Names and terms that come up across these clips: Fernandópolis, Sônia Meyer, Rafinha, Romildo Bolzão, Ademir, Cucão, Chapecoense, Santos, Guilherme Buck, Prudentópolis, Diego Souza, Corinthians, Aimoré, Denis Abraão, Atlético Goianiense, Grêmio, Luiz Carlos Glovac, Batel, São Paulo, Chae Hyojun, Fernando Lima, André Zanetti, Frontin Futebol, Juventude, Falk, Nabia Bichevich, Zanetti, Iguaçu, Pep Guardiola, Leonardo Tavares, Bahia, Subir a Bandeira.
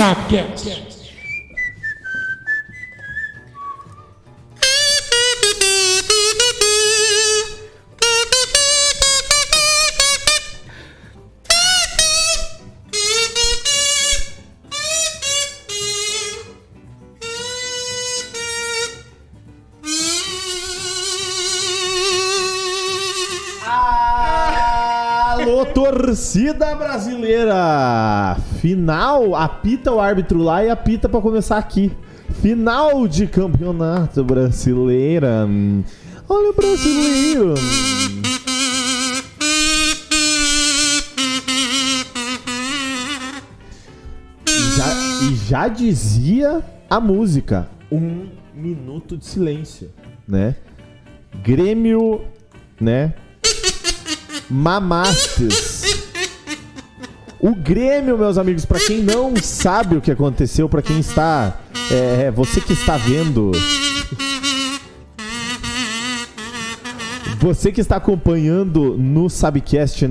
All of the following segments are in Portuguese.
SabCast. Torcida brasileira, final, apita o árbitro lá e apita pra começar aqui. Final de campeonato brasileiro. Olha o brasileiro. Já dizia a música, um minuto de silêncio, né? Grêmio, né? Mamastes. O Grêmio, meus amigos, pra quem não sabe o que aconteceu, pra quem está... você que está vendo... Você que está acompanhando no SabCast,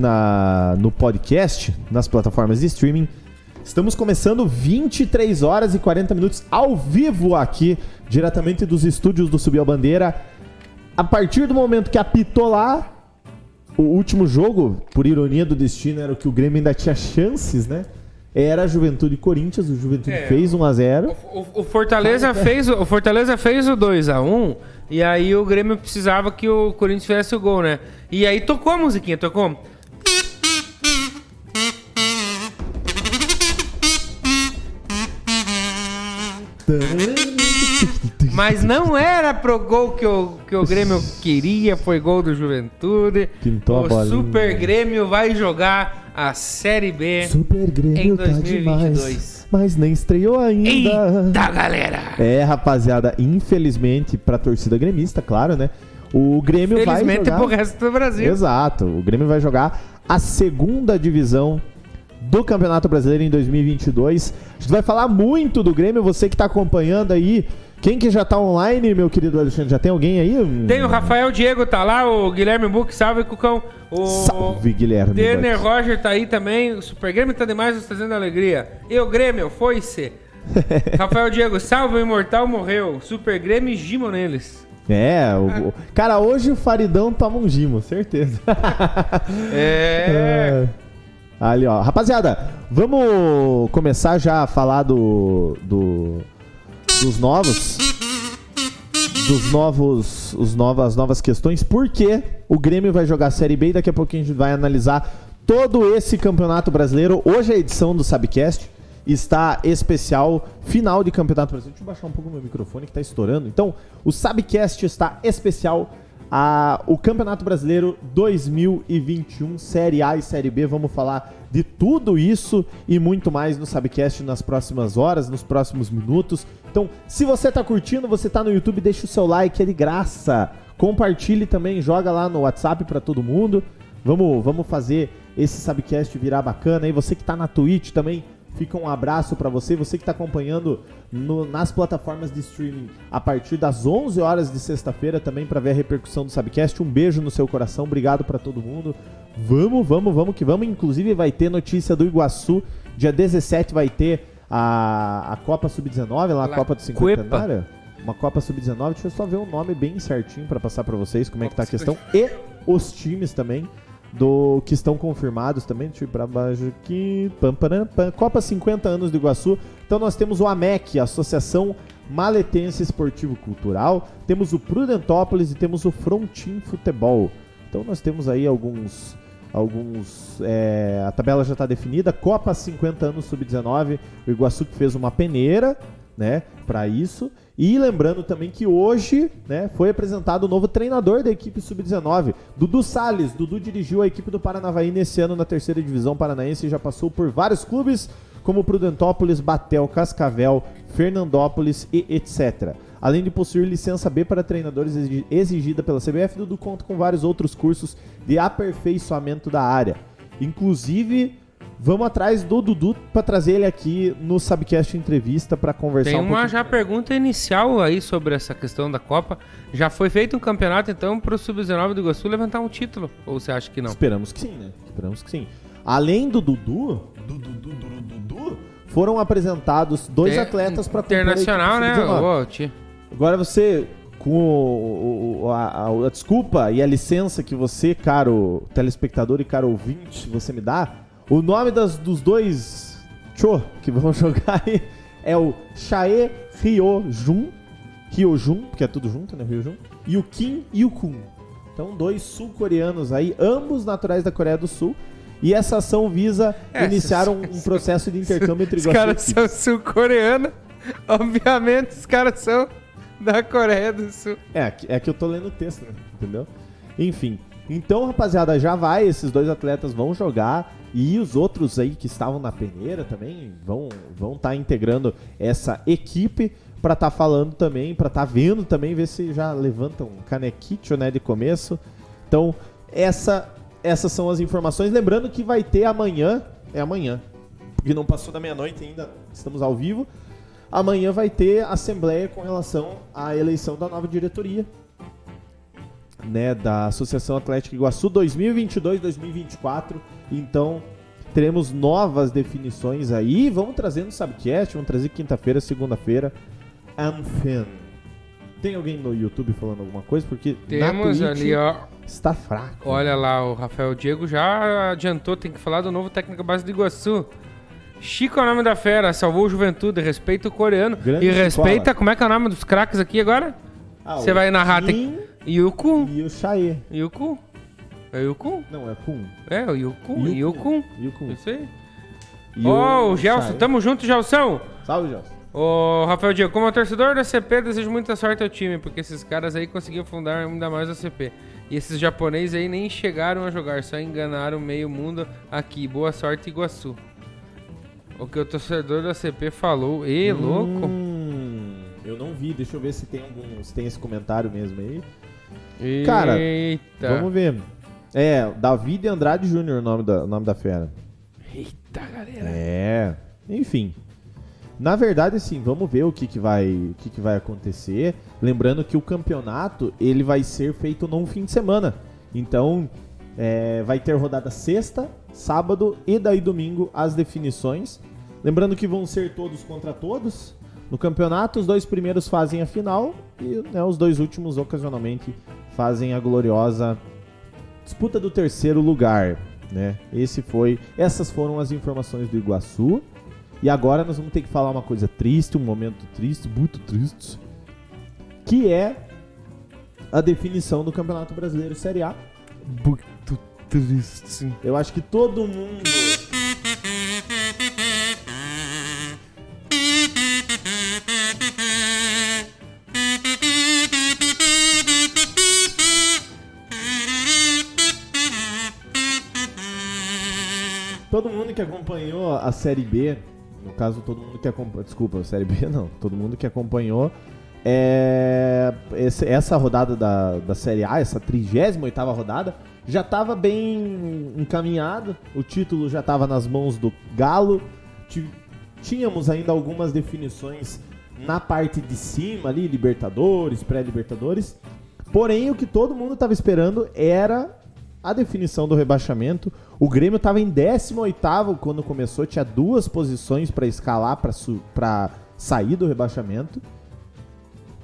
no podcast, nas plataformas de streaming, estamos começando 23 horas e 40 minutos ao vivo aqui, diretamente dos estúdios do Subir a Bandeira. A partir do momento que apitou lá, o último jogo, por ironia do destino, era o que o Grêmio ainda tinha chances, né? Era a Juventude e Corinthians, o Juventude fez 1x0. O Fortaleza fez o 2x1, e aí o Grêmio precisava que o Corinthians fizesse o gol, né? E aí tocou a musiquinha, tocou... Mas não era pro gol que o Grêmio queria, foi gol do Juventude. Pintou o Super Grêmio vai jogar a Série B Super Grêmio em 2022. Tá demais, mas nem estreou ainda. Eita, galera! É, rapaziada, infelizmente pra torcida gremista, claro, né? O Grêmio vai jogar... Infelizmente pro resto do Brasil. Exato, o Grêmio vai jogar a segunda divisão do Campeonato Brasileiro em 2022. A gente vai falar muito do Grêmio, você que tá acompanhando aí. Quem que já tá online, meu querido Alexandre? Já tem alguém aí? Tem o Rafael Diego, tá lá, o Guilherme Buck, salve, Cucão. Salve, Guilherme. O Denner Roger tá aí também, o Super Grêmio tá demais, nos trazendo alegria. E o Grêmio, foi-se. Rafael Diego, salve, o Imortal morreu. Super Grêmio e Gimo neles. Cara, hoje o Faridão toma um Gimo, certeza. Ali, ó. Rapaziada, vamos começar já a falar Dos novos, as novas questões, porque o Grêmio vai jogar a Série B e daqui a pouquinho a gente vai analisar todo esse Campeonato Brasileiro. Hoje a edição do SabCast está especial, final de Campeonato Brasileiro. Deixa eu baixar um pouco o meu microfone que está estourando. Então, o SabCast está especial, o Campeonato Brasileiro 2021, Série A e Série B. Vamos falar de tudo isso e muito mais no SabCast nas próximas horas, nos próximos minutos. Então, se você tá curtindo, você tá no YouTube, deixa o seu like, é de graça. Compartilhe também, joga lá no WhatsApp pra todo mundo. Vamos fazer esse SabCast virar bacana. E você que tá na Twitch também, fica um abraço pra você. Você que tá acompanhando nas plataformas de streaming a partir das 11 horas de sexta-feira também pra ver a repercussão do SabCast. Um beijo no seu coração, obrigado pra todo mundo. Vamos que vamos. Inclusive vai ter notícia do Iguaçu. Dia 17 vai ter a Copa Sub-19, lá a Copa do Cinquentenário. Uma Copa Sub-19, deixa eu só ver o nome bem certinho pra passar pra vocês como é que tá a questão. E os times também que estão confirmados também. Deixa eu ir pra baixo aqui. Copa 50 anos do Iguaçu. Então nós temos o AMEC, Associação Maletense Esportivo Cultural. Temos o Prudentópolis e temos o Frontin Futebol. Então nós temos aí alguns a tabela já está definida. Copa 50 anos Sub-19, o Iguaçu que fez uma peneira, né, para isso. E lembrando também que hoje, né, foi apresentado o novo treinador da equipe Sub-19, Dudu Salles. Dudu dirigiu a equipe do Paranavaí nesse ano na terceira divisão paranaense e já passou por vários clubes como Prudentópolis, Batel, Cascavel, Fernandópolis e etc. Além de possuir licença B para treinadores exigida pela CBF, Dudu conta com vários outros cursos de aperfeiçoamento da área. Inclusive, vamos atrás do Dudu para trazer ele aqui no SabCast Entrevista para conversar um pouquinho. Tem uma pergunta inicial aí sobre essa questão da Copa. Já foi feito um campeonato, então, para o Sub-19 do Iguaçu levantar um título? Ou você acha que não? Esperamos que sim, né? Além do Dudu... foram apresentados dois atletas para compor Internacional, a equipe sub-19. Né? Agora você, com a desculpa e a licença que você, caro telespectador e caro ouvinte, você me dá, o nome dos dois que vão jogar aí é o Chae Hyojun, porque é tudo junto, né? Hyojun, e o Kim Kun. Então, dois sul-coreanos aí, ambos naturais da Coreia do Sul. E essa ação visa iniciar um processo de intercâmbio entre Iguaçu e Tigres. Os caras são sul-coreanos, obviamente os caras são da Coreia do Sul. É que eu tô lendo o texto, né? Entendeu? Enfim, então, rapaziada, já vai, esses dois atletas vão jogar e os outros aí que estavam na peneira também vão tá integrando essa equipe pra tá falando também, pra tá vendo também, ver se já levantam um canequito, né, de começo. Então, essas são as informações. Lembrando que vai ter amanhã, porque não passou da meia-noite ainda, estamos ao vivo. Amanhã vai ter assembleia com relação à eleição da nova diretoria, né, da Associação Atlética Iguaçu 2022-2024. Então, teremos novas definições aí. Vamos trazer no SabCast, vamos trazer quinta-feira, segunda-feira. Anfim. Tem alguém no YouTube falando alguma coisa? Porque temos na Twitch ali, ó. Está fraco. Olha lá, o Rafael Diego já adiantou, tem que falar do novo técnico base do Iguaçu. Chico é o nome da fera, salvou o Juventude, respeita o coreano. Grande e respeita, escola. Como é que é o nome dos craques aqui agora? Você vai narrar. Kim, e o Kun. E o Chae. E o Kun. É o Kun? Não, é Kun. É, o Yukun. Yukun. Yukun. Isso aí. Ô, Gelson, tamo junto, Gelson. Salve, Gelson. Ô, Rafael Diego, como torcedor da CP, desejo muita sorte ao time, porque esses caras aí conseguiram fundar ainda mais a CP. E esses japoneses aí nem chegaram a jogar, só enganaram meio mundo aqui. Boa sorte, Iguaçu. O que o torcedor da CP falou. Ê, louco. Eu não vi, deixa eu ver se tem algum, se tem esse comentário mesmo aí. Eita. Cara, vamos ver. É, Davi de Andrade Júnior é o nome da fera. Eita, galera. É, enfim. Na verdade, assim, vamos ver o que vai acontecer. Lembrando que o campeonato, ele vai ser feito num fim de semana. Então, vai ter rodada sexta, sábado e daí domingo as definições. Lembrando que vão ser todos contra todos. No campeonato, os dois primeiros fazem a final e, né, os dois últimos, ocasionalmente, fazem a gloriosa disputa do terceiro lugar, né? Essas foram as informações do Iguaçu. E agora nós vamos ter que falar uma coisa triste, um momento triste, muito triste, que é a definição do Campeonato Brasileiro Série A. Muito triste. Eu acho que todo mundo... Todo mundo que acompanhou a Série B... No caso, todo mundo que acompanhou... Desculpa, Série B não. Todo mundo que acompanhou essa rodada da Série A, essa 38ª rodada, já estava bem encaminhado. O título já estava nas mãos do Galo. Tínhamos ainda algumas definições na parte de cima ali, Libertadores, pré-Libertadores. Porém, o que todo mundo estava esperando era a definição do rebaixamento. O Grêmio estava em 18º quando começou, tinha duas posições para escalar, para sair do rebaixamento.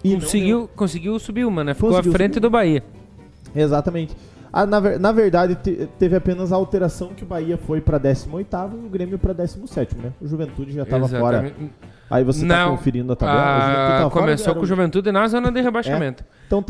E conseguiu subir uma, né? Ficou à frente do Bahia. Exatamente. Na verdade, teve apenas a alteração que o Bahia foi para 18º e o Grêmio para 17º, né? O Juventude já estava fora. Aí você está conferindo a tabela. Começou com o Juventude na zona de rebaixamento. Então,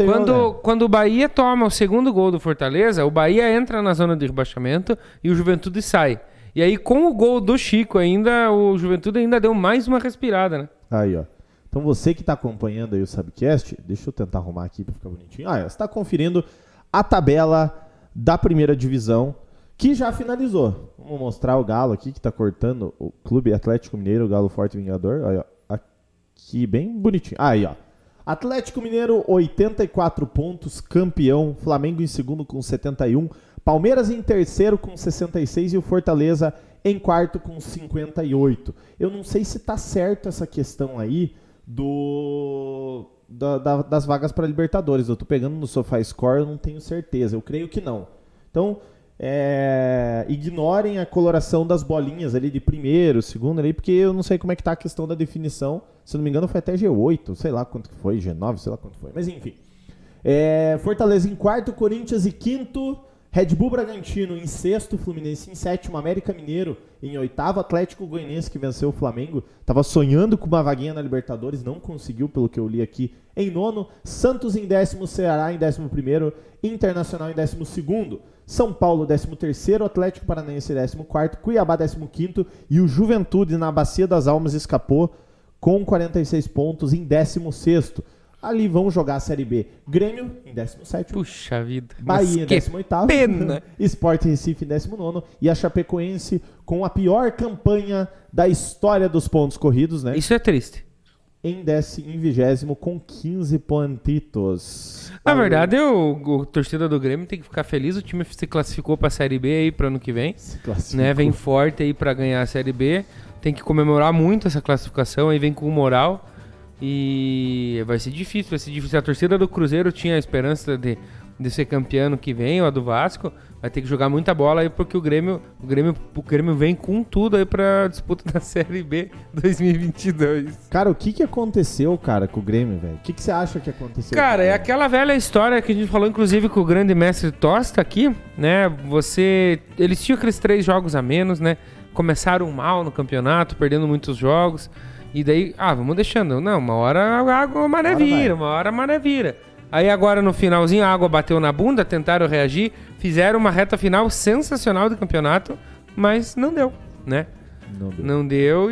quando o Bahia toma o segundo gol do Fortaleza, o Bahia entra na zona de rebaixamento e o Juventude sai. E aí, com o gol do Chico ainda, o Juventude ainda deu mais uma respirada, né? Aí, ó. Então, você que está acompanhando aí o SabCast, deixa eu tentar arrumar aqui para ficar bonitinho. Você está conferindo a tabela da primeira divisão, que já finalizou. Vamos mostrar o Galo aqui, que tá cortando o Clube Atlético Mineiro, o Galo Forte Vingador. Aí, ó. Aqui, bem bonitinho. Aí, ó. Atlético Mineiro, 84 pontos, campeão. Flamengo em segundo com 71. Palmeiras em terceiro com 66 e o Fortaleza em quarto com 58. Eu não sei se tá certo essa questão aí das vagas para Libertadores. Eu tô pegando no SofaScore, eu não tenho certeza. Eu creio que não. Então, Ignorem a coloração das bolinhas ali de primeiro, segundo ali, porque eu não sei como é que tá a questão da definição. Se não me engano foi até G8, sei lá quanto que foi, G9, sei lá quanto foi, mas enfim. Fortaleza em quarto, Corinthians em quinto, Red Bull Bragantino em sexto, Fluminense em sétimo, América Mineiro em oitavo, Atlético Goianiense, que venceu o Flamengo, estava sonhando com uma vaguinha na Libertadores, não conseguiu, pelo que eu li aqui, em nono, Santos em décimo, Ceará em 11º, Internacional em 12º, São Paulo 13º, Atlético Paranaense 14º, Cuiabá 15º e o Juventude na Bacia das Almas escapou com 46 pontos em 16º. Ali vão jogar a Série B. Grêmio em 17º. Puxa vida. Bahia em 18º. Pena. Sport Recife em 19º. E a Chapecoense com a pior campanha da história dos pontos corridos, né? Isso é triste. Em 20º com 15 pontitos. Na verdade, o torcida do Grêmio tem que ficar feliz. O time se classificou para a Série B aí para ano que vem. Se classificou. Né? Vem forte aí para ganhar a Série B. Tem que comemorar muito essa classificação. Aí vem com moral. E vai ser difícil. A torcida do Cruzeiro tinha a esperança de ser campeã no que vem, ou a do Vasco. Vai ter que jogar muita bola aí, porque o Grêmio vem com tudo aí pra disputa da Série B 2022. Cara, o que aconteceu, cara, com o Grêmio, velho? O que você acha que aconteceu? Cara, é aquela velha história que a gente falou, inclusive, com o grande mestre Tosta aqui, né? Eles tinham aqueles 3 jogos a menos, né? Começaram mal no campeonato, perdendo muitos jogos. E daí, vamos deixando. Não, uma hora a maré vira, Aí agora no finalzinho a água bateu na bunda, tentaram reagir, fizeram uma reta final sensacional do campeonato, mas não deu, né? Não deu.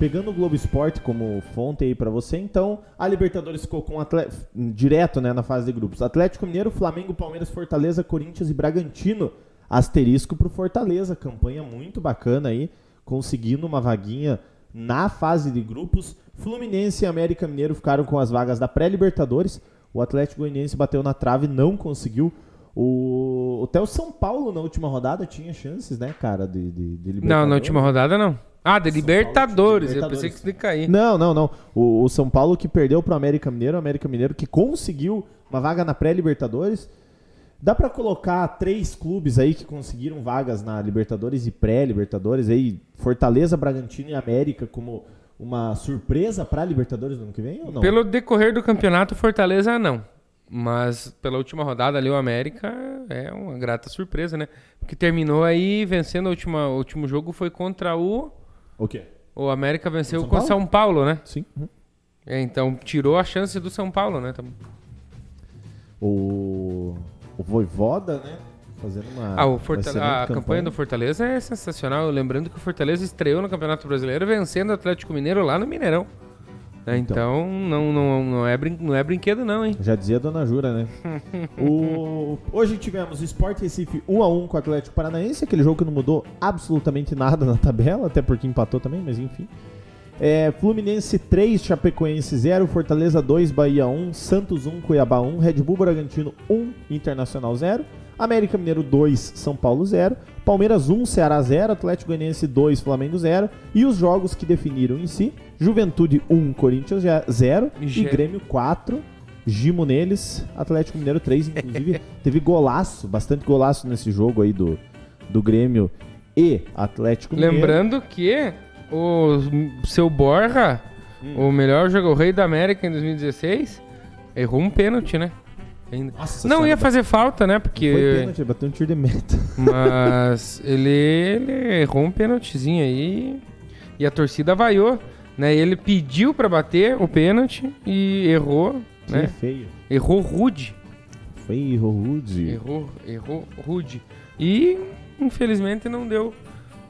Pegando o Globo Esporte como fonte aí pra você, então, a Libertadores ficou com direto, né, na fase de grupos. Atlético Mineiro, Flamengo, Palmeiras, Fortaleza, Corinthians e Bragantino. Asterisco pro Fortaleza, campanha muito bacana aí, conseguindo uma vaguinha na fase de grupos. Fluminense e América Mineiro ficaram com as vagas da pré-Libertadores. O Atlético Goianiense bateu na trave e não conseguiu. Até o São Paulo na última rodada tinha chances, né, cara, de Libertadores. Não, na última rodada não. De Libertadores. Eu pensei que isso ia cair. Não. O São Paulo que perdeu para o América Mineiro. O América Mineiro que conseguiu uma vaga na pré-Libertadores. Dá para colocar 3 clubes aí que conseguiram vagas na Libertadores e pré-Libertadores, aí Fortaleza, Bragantino e América como uma surpresa para Libertadores no ano que vem ou não? Pelo decorrer do campeonato, Fortaleza não. Mas pela última rodada ali o América é uma grata surpresa, né? Porque terminou aí vencendo o último jogo foi contra o... O quê? O América venceu com o São Paulo, né? Sim. Uhum. Então tirou a chance do São Paulo, né? O Voivoda, né? Fazendo uma... a campanha do Fortaleza é sensacional. Lembrando que o Fortaleza estreou no Campeonato Brasileiro vencendo o Atlético Mineiro lá no Mineirão. Então não é brinquedo não, hein? Já dizia a Dona Jura, né? Hoje tivemos o Sport Recife 1-1 com o Atlético Paranaense. Aquele jogo que não mudou absolutamente nada na tabela, até porque empatou também, mas enfim. Fluminense 3, Chapecoense 0, Fortaleza 2, Bahia 1, Santos 1, Cuiabá 1, Red Bull Bragantino 1, Internacional 0, América Mineiro 2, São Paulo 0, Palmeiras 1, Ceará 0, Atlético Goianiense 2, Flamengo 0, e os jogos que definiram em si, Juventude 1, Corinthians 0 e Grêmio 4, Gimo neles, Atlético Mineiro 3, inclusive teve bastante golaço nesse jogo aí do Grêmio e Atlético Mineiro. Lembrando que... O seu Borja, o melhor jogador, o rei da América em 2016, errou um pênalti, né? Nossa, não ia fazer falta, né? Porque foi pênalti, bateu um tiro de meta. Mas ele errou um pênaltizinho aí e a torcida vaiou, né? Ele pediu pra bater o pênalti e errou, que né? Feio. Errou rude. E infelizmente não deu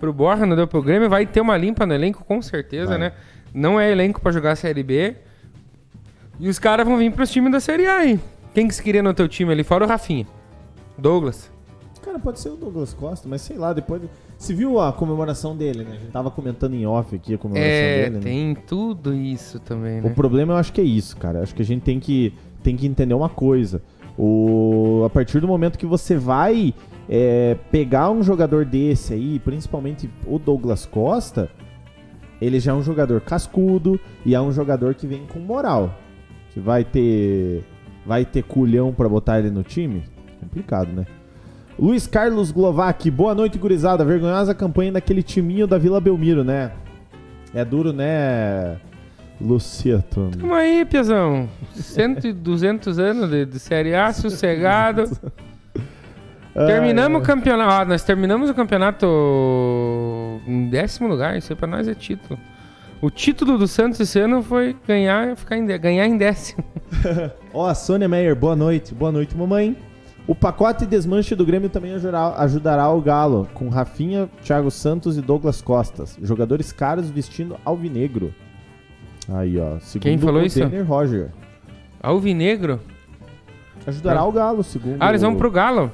pro Borja, não deu pro Grêmio, vai ter uma limpa no elenco, com certeza, né? Não é elenco pra jogar a Série B. E os caras vão vir pros times da Série A aí. Quem que se queria no teu time ali? Fora o Rafinha. Douglas. Cara, pode ser o Douglas Costa, mas sei lá, depois... Você viu a comemoração dele, né? A gente tava comentando em off aqui a comemoração dele, tem tudo isso também, né? O problema eu acho que é isso, cara. Eu acho que a gente tem que entender uma coisa. A partir do momento que você vai... pegar um jogador desse aí, principalmente o Douglas Costa, ele já é um jogador cascudo e é um jogador que vem com moral. Você vai ter culhão pra botar ele no time? Complicado, né? Luiz Carlos Glovac, boa noite, gurizada. Vergonhosa campanha daquele timinho da Vila Belmiro, né? É duro, né, Lucito? Tamo aí, piazão. 100 e 200 anos de Série A, sossegado. Terminamos o campeonato. Ah, nós terminamos o campeonato em 10º lugar. Isso aí pra nós é título. O título do Santos esse ano foi ganhar em 10º. Ó, Sônia Meyer, boa noite. Boa noite, mamãe. O pacote de desmanche do Grêmio também ajudará o Galo, com Rafinha, Thiago Santos e Douglas Costas. Jogadores caros vestindo alvinegro. Aí, ó. Segundo quem falou isso? Denner Roger. Alvinegro? Ajudará o Galo, segundo... Ah, eles vão pro Galo?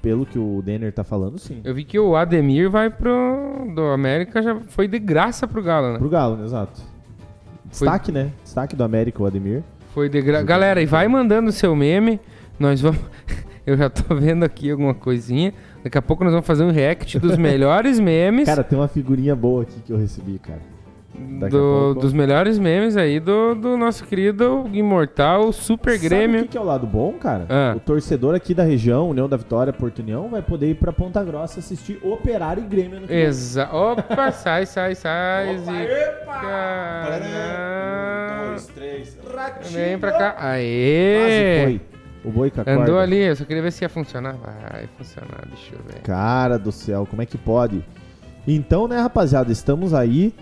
Pelo que o Denner tá falando, sim. Eu vi que o Ademir vai pro... do América, já foi de graça pro Galo, né? Pro Galo, né? Exato. Destaque, foi... né? Destaque do América, o Ademir. Foi de graça. Galera, e vai mandando o seu meme. Nós vamos... Eu já tô vendo aqui alguma coisinha. Daqui a pouco nós vamos fazer um react dos melhores memes. Cara, tem uma figurinha boa aqui que eu recebi, cara. Dos melhores memes aí do nosso querido imortal Super Grêmio. Sabe o que é o lado bom, cara? Ah. O torcedor aqui da região, União da Vitória, Porto União, vai poder ir pra Ponta Grossa assistir Operário e Grêmio no Opa, sai. Opa, epa! Caramba. 2, 3, ratinho. Vem pra cá. Aê! Quase foi. O boi com a corda. Andou ali, eu só queria ver se ia funcionar. Vai funcionar, deixa eu ver. Cara do céu, como é que pode? Então, né, rapaziada, estamos aí.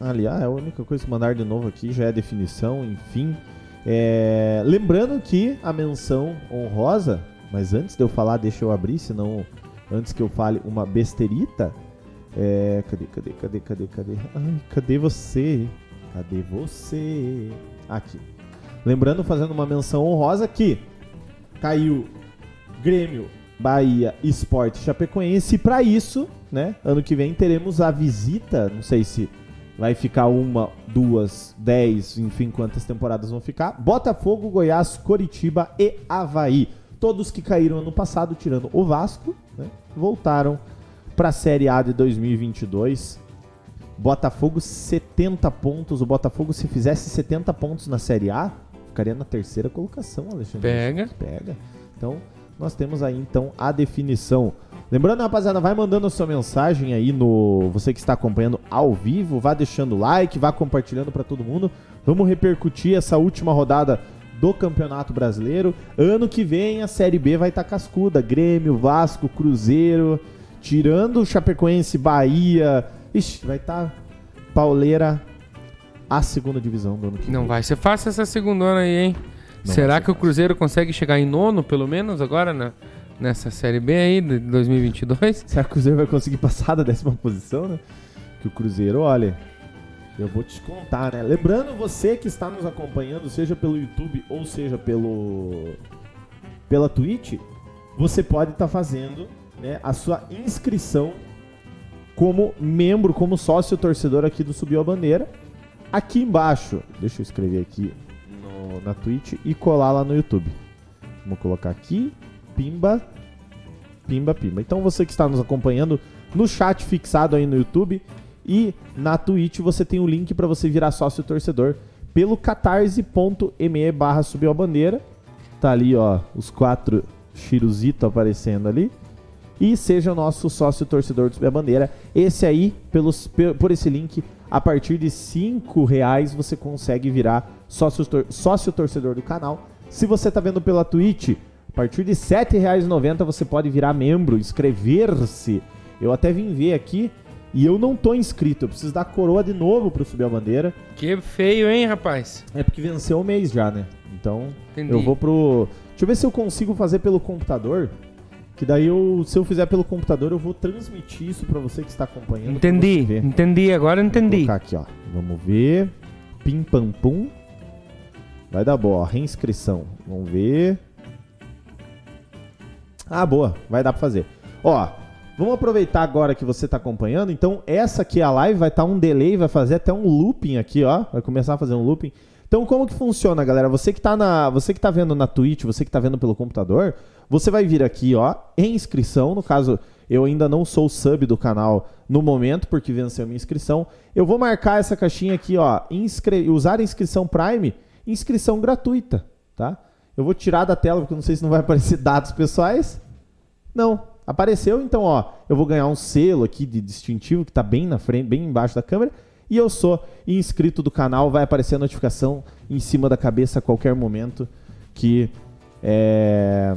Aliás, é a única coisa que mandaram de novo aqui, já é a definição, enfim. Lembrando que a menção honrosa, mas antes de eu falar, deixa eu abrir, senão antes que eu fale uma besteirita. Cadê? Ai, cadê você? Aqui. Lembrando, fazendo uma menção honrosa que caiu Grêmio, Bahia, Sport, Chapecoense. E pra isso, né, ano que vem teremos a visita, não sei se vai ficar 1, 2, 10, enfim, quantas temporadas vão ficar. Botafogo, Goiás, Coritiba e Avaí. Todos que caíram ano passado, tirando o Vasco, né, voltaram pra Série A de 2022. Botafogo 70 pontos. O Botafogo, se fizesse 70 pontos na Série A, ficaria na 3ª colocação, Alexandre. Pega. Então, nós temos aí, então, a definição. Lembrando, rapaziada, vai mandando a sua mensagem aí no... Você que está acompanhando ao vivo, vá deixando like, vá compartilhando para todo mundo. Vamos repercutir essa última rodada do Campeonato Brasileiro. Ano que vem, a Série B vai estar cascuda. Grêmio, Vasco, Cruzeiro, tirando o Chapecoense, Bahia... Ixi, vai estar pauleira a segunda divisão do ano que vem. Não vai ser fácil essa segundona aí, hein? Não. Será que o Cruzeiro consegue chegar em 9º, pelo menos, agora, nessa Série B aí de 2022? Será que o Cruzeiro vai conseguir passar da 10ª posição, né? Que o Cruzeiro, olha, eu vou te contar, né? Lembrando, você que está nos acompanhando, seja pelo YouTube ou seja pela Twitch, você pode estar fazendo, né, a sua inscrição como membro, como sócio torcedor aqui do Subiu a Bandeira, aqui embaixo. Deixa eu escrever aqui na Twitch e colar lá no YouTube. Vamos colocar aqui, pimba, pimba, pimba. Então você que está nos acompanhando no chat fixado aí no YouTube e na Twitch, você tem o link para você virar sócio torcedor pelo catarse.me/Subiu a Bandeira. Tá ali, ó, os 4 chiruzitos aparecendo ali. E seja o nosso sócio torcedor do Subir a Bandeira. Esse aí, por esse link, a partir de R$5 você consegue virar sócio torcedor do canal. Se você tá vendo pela Twitch, a partir de R$7,90 você pode virar membro, inscrever-se. Eu até vim ver aqui e eu não tô inscrito. Eu preciso dar coroa de novo pro Subir a Bandeira. Que feio, hein, rapaz? É porque venceu o mês já, né? Então, entendi. Eu vou pro... Deixa eu ver se eu consigo fazer pelo computador... Que daí, se eu fizer pelo computador, eu vou transmitir isso pra você que está acompanhando. Entendi, agora entendi. Vou colocar aqui, ó. Vamos ver. Pim, pam, pum. Vai dar boa, ó. Reinscrição. Vamos ver. Ah, boa. Vai dar pra fazer. Ó, vamos aproveitar agora que você tá acompanhando. Então, essa aqui, a live, vai estar um delay, vai fazer até um looping aqui, ó. Vai começar a fazer um looping. Então, como que funciona, galera? Você que tá vendo na Twitch, você que tá vendo pelo computador... Você vai vir aqui, ó, em inscrição. No caso, eu ainda não sou sub do canal no momento, porque venceu minha inscrição. Eu vou marcar essa caixinha aqui, ó, usar a inscrição Prime. inscrição gratuita, tá? Eu vou tirar da tela, porque eu não sei se não vai aparecer dados pessoais. Não, apareceu, então, ó, eu vou ganhar um selo aqui de distintivo, que tá bem na frente, bem embaixo da câmera, e eu sou inscrito do canal, vai aparecer a notificação em cima da cabeça a qualquer momento, que é...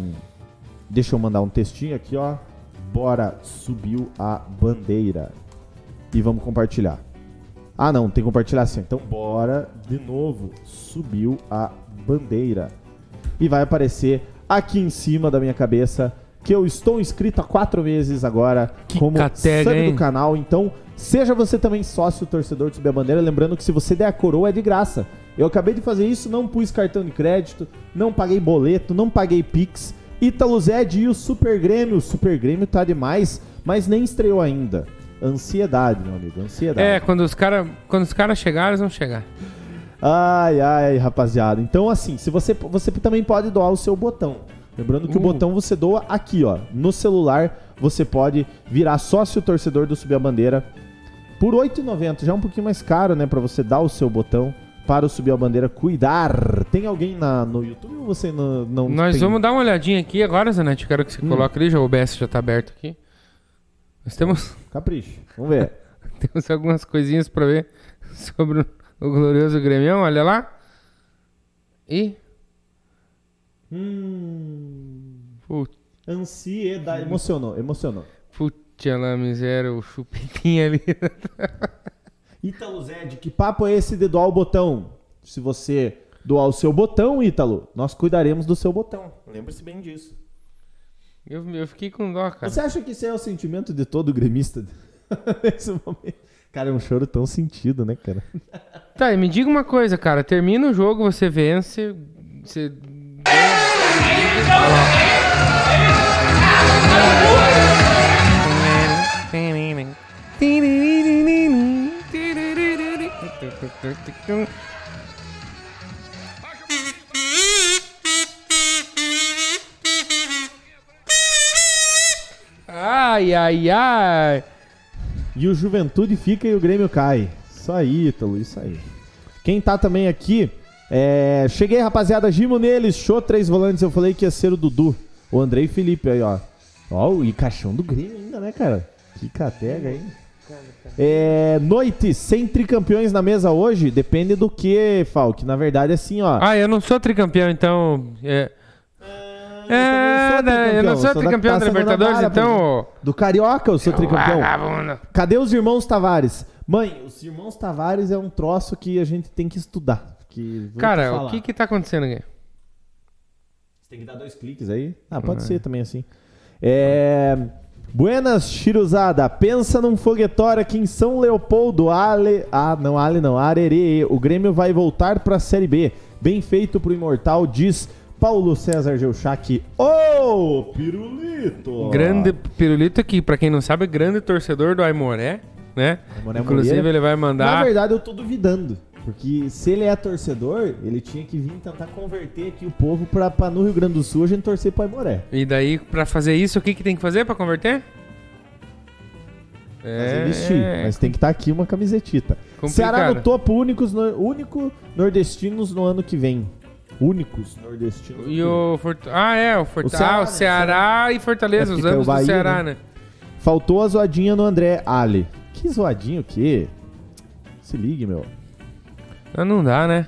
Deixa eu mandar um textinho aqui, ó. Bora, subiu a bandeira. E vamos compartilhar. Ah, não, tem que compartilhar sim. Então, bora de novo. Subiu a bandeira. E vai aparecer aqui em cima da minha cabeça que eu estou inscrito há 4 meses agora que como sub do canal. Então, seja você também sócio torcedor do Subir a Bandeira. Lembrando que se você der a coroa, é de graça. Eu acabei de fazer isso, não pus cartão de crédito, não paguei boleto, não paguei Pix. Italo Zed e o Super Grêmio. O Super Grêmio tá demais, mas nem estreou ainda. Ansiedade, meu amigo, ansiedade. É, quando os caras chegarem, eles vão chegar. Ai, ai, rapaziada. Então, assim, se você também pode doar o seu botão. Lembrando que o botão você doa aqui, ó. No celular, você pode virar sócio torcedor do Subir a Bandeira por R$ 8,90. Já é um pouquinho mais caro, né, pra você dar o seu botão para o Subir a Bandeira cuidar. Tem alguém no YouTube ou você não Nós tem? Vamos dar uma olhadinha aqui agora, Zanetti. Quero que você coloque ali, já o OBS já tá aberto aqui. Nós temos... Capricho, vamos ver. Temos algumas coisinhas para ver sobre o glorioso Grêmio, olha lá. E... Ansiedade. Emocionou. Puta lá, miséria, o chupetinho ali. Ítalo Zed, que papo é esse de doar o botão? Se você doar o seu botão, Ítalo, nós cuidaremos do seu botão. Lembre-se bem disso. Eu fiquei com dó, cara. Você acha que isso é o sentimento de todo gremista nesse momento? Cara, é um choro tão sentido, né, cara? Tá, e me diga uma coisa, cara. Termina o jogo, você vence, você... Ai, ai, ai. E o Juventude fica e o Grêmio cai. Isso aí, Ítalo, isso aí. Quem tá também aqui é... Cheguei, rapaziada, Gimo neles. Show, 3 volantes, eu falei que ia ser o Dudu. O André Felipe aí, ó. Ó, o caixão do Grêmio ainda, né, cara? Que catega, hein? É, noite sem tricampeões na mesa hoje. Depende do que, Falk. Na verdade, assim, ó. Ah, eu não sou tricampeão, então. Eu não sou tricampeão da Libertadores, então. Do Carioca, eu sou tricampeão. Cadê os irmãos Tavares? Mãe, os irmãos Tavares é um troço que a gente tem que estudar. Que cara, o que tá acontecendo aqui? Você tem que dar 2 cliques aí. Ah, pode ser também assim. Buenas, Chiruzada. Pensa num foguetório aqui em São Leopoldo. Arerê. O Grêmio vai voltar pra Série B. Bem feito pro Imortal, diz Paulo César Geuchac. Ô, Pirulito! Grande Pirulito aqui, pra quem não sabe, é grande torcedor do Aimoré, né? Aimoré inclusive Moreira. Ele vai mandar... Na verdade, eu tô duvidando. Porque se ele é torcedor, ele tinha que vir tentar converter aqui o povo pra no Rio Grande do Sul a gente torcer pro Aimoré. E daí, pra fazer isso, o que tem que fazer pra converter? É vestir, mas tem que estar aqui uma camisetita. Complicado. Ceará no topo, único nordestinos no ano que vem. Únicos nordestinos. E o o Ceará e Fortaleza, os anos do Ceará, né? Faltou a zoadinha no André Ali. Que zoadinho o quê? Se ligue, meu. Não dá, né?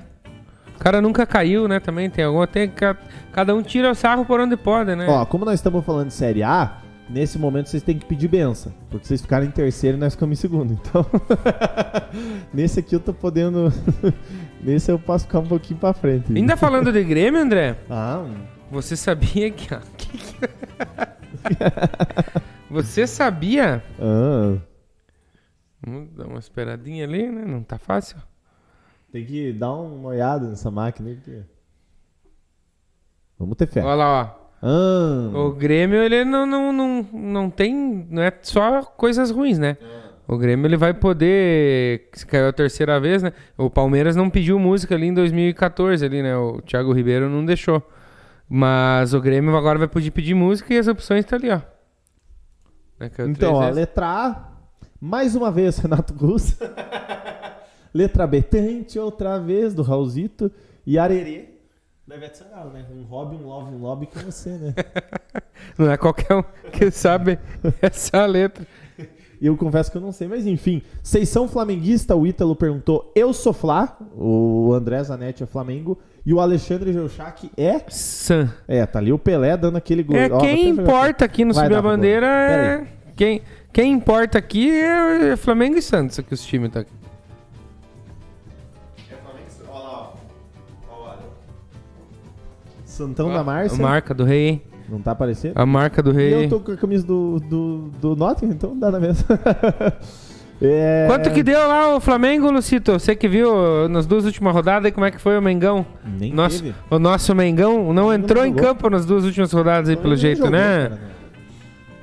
O cara nunca caiu, né? Também tem alguma... Cada um tira o sarro por onde pode, né? Ó, como nós estamos falando de Série A, nesse momento vocês têm que pedir benção. Porque vocês ficaram em terceiro e nós ficamos em segundo. Então, nesse aqui eu tô podendo... nesse eu posso ficar um pouquinho pra frente. Ainda falando de Grêmio, André? Você sabia que... Você sabia? Vamos dar uma esperadinha ali, né? Não tá fácil. Tem que dar uma olhada nessa máquina aqui. Vamos ter fé. Olha lá, ó. O Grêmio, ele não tem... Não é só coisas ruins, né? O Grêmio, ele vai poder... Se caiu a terceira vez, né? O Palmeiras não pediu música ali em 2014, ali, né? O Thiago Ribeiro não deixou. Mas o Grêmio agora vai poder pedir música e as opções estão ali, ó. Então, ó, letra A. Mais uma vez, Renato Gaúcho. Letra B, tente outra vez, do Raulzito. E Arerê da Ivete Sangalo, né? Um hobby, um love, um lobby com você, né? Não é qualquer um que sabe essa letra. Eu confesso que eu não sei, mas enfim. Vocês são flamenguista? O Ítalo perguntou. Eu sou Flá, o André Zanetti é Flamengo e o Alexandre Geuchac é... Sam. É, tá ali o Pelé dando aquele gol. É, quem importa aqui no Subir a Bandeira é... Quem importa aqui é Flamengo e Santos, que os times tá aqui. Santão da Márcia. A marca do rei, hein? Não tá aparecendo? A marca do rei. Eu tô com a camisa do Nottingham, então dá na mesma. É... Quanto que deu lá o Flamengo, Lucito? Você que viu nas duas últimas rodadas, como é que foi o Mengão? Nem teve. O nosso Mengão não entrou em campo nas duas últimas rodadas aí, pelo jeito, né?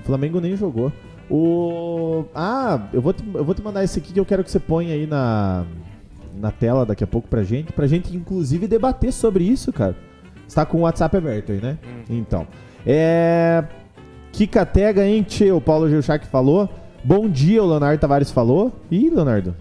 O Flamengo nem jogou. Eu vou te mandar esse aqui que eu quero que você ponha aí na tela daqui a pouco pra gente inclusive debater sobre isso, cara. Você tá com o WhatsApp aberto aí, né? Então. Que catega, hein, tchê? O Paulo Gilchac falou. Bom dia, o Leonardo Tavares falou. Ih, Leonardo.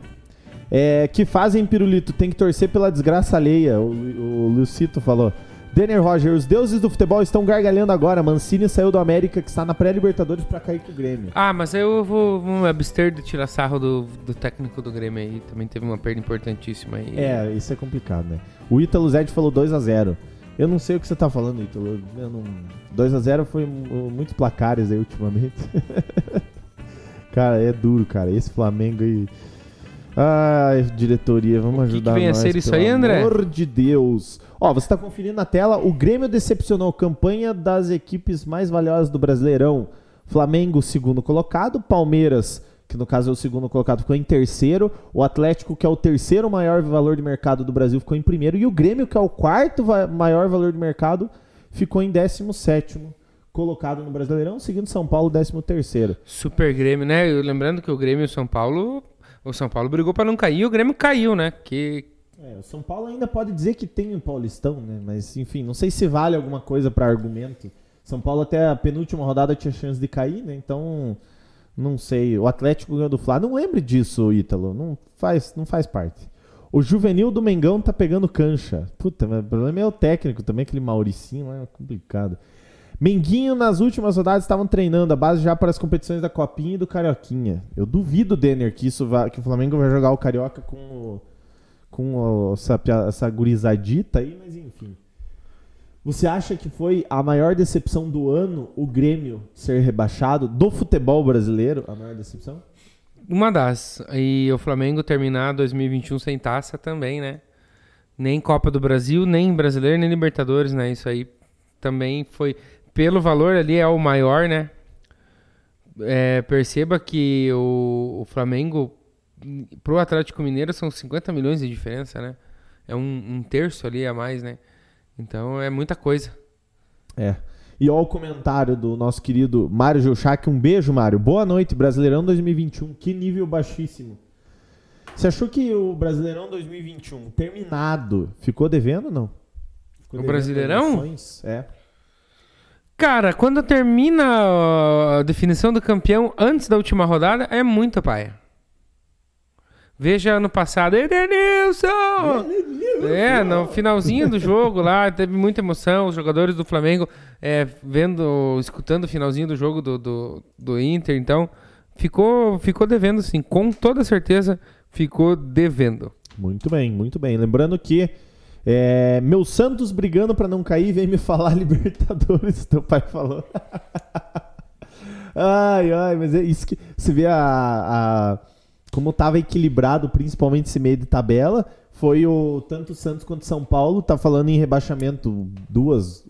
Que fazem, pirulito? Tem que torcer pela desgraça alheia. O Lucito falou. Denner Roger, os deuses do futebol estão gargalhando agora. Mancini saiu do América, que está na pré-Libertadores, para cair com o Grêmio. Ah, mas eu vou me abster de tirar sarro do técnico do Grêmio aí. Também teve uma perda importantíssima aí. É, isso é complicado, né? O Italo Zed falou 2-0. Eu não sei o que você tá falando, Ítalo. Não... 2-0 foi muitos placares aí ultimamente. Cara, é duro, cara. Esse Flamengo aí... Ai, diretoria, vamos ajudar nós. O que vem a ser isso aí, André? Pelo amor de Deus. Ó, você tá conferindo na tela. O Grêmio decepcionou. Campanha das equipes mais valiosas do Brasileirão. Flamengo, segundo colocado. Palmeiras, que no caso é o segundo colocado, ficou em terceiro. O Atlético, que é o terceiro maior valor de mercado do Brasil, ficou em primeiro. E o Grêmio, que é o quarto maior valor de mercado, ficou em 17º colocado no Brasileirão, seguindo São Paulo, 13º. Super Grêmio, né? Lembrando que o Grêmio e o São Paulo brigou para não cair e o Grêmio caiu, né? O São Paulo ainda pode dizer que tem um Paulistão, né? Mas, enfim, não sei se vale alguma coisa para argumento. São Paulo até a penúltima rodada tinha chance de cair, né? Então... Não sei, o Atlético ganhou do Flá. Não lembre disso, Ítalo. Não faz parte. O Juvenil do Mengão tá pegando cancha. Puta, mas o problema é o técnico também, aquele Mauricinho lá é complicado. Menguinho, nas últimas rodadas, estavam treinando a base já para as competições da Copinha e do Carioquinha. Eu duvido, Denner, que o Flamengo vai jogar o Carioca com essa gurizadita aí, mas enfim. Você acha que foi a maior decepção do ano o Grêmio ser rebaixado do futebol brasileiro? A maior decepção? Uma das. E o Flamengo terminar 2021 sem taça também, né? Nem Copa do Brasil, nem Brasileiro, nem Libertadores, né? Isso aí também foi... Pelo valor ali é o maior, né? Perceba que o Flamengo, pro Atlético Mineiro, são 50 milhões de diferença, né? É um terço ali a mais, né? Então é muita coisa. É. E olha o comentário do nosso querido Mário Gilchac. Um beijo, Mário. Boa noite, Brasileirão 2021. Que nível baixíssimo. Você achou que o Brasileirão 2021 terminado ficou devendo ou não? Ficou o devendo Brasileirão? Relações? É. Cara, quando termina a definição do campeão antes da última rodada, é muita paia. Veja ano passado, Edenilson! No finalzinho do jogo lá, teve muita emoção, os jogadores do Flamengo escutando o finalzinho do jogo do Inter, então ficou devendo sim, com toda certeza ficou devendo. Muito bem, muito bem. Lembrando que meu Santos brigando pra não cair, vem me falar Libertadores, teu pai falou. Ai, mas é isso que você vê como estava equilibrado, principalmente esse meio de tabela, foi tanto o Santos quanto o São Paulo, tá falando em rebaixamento duas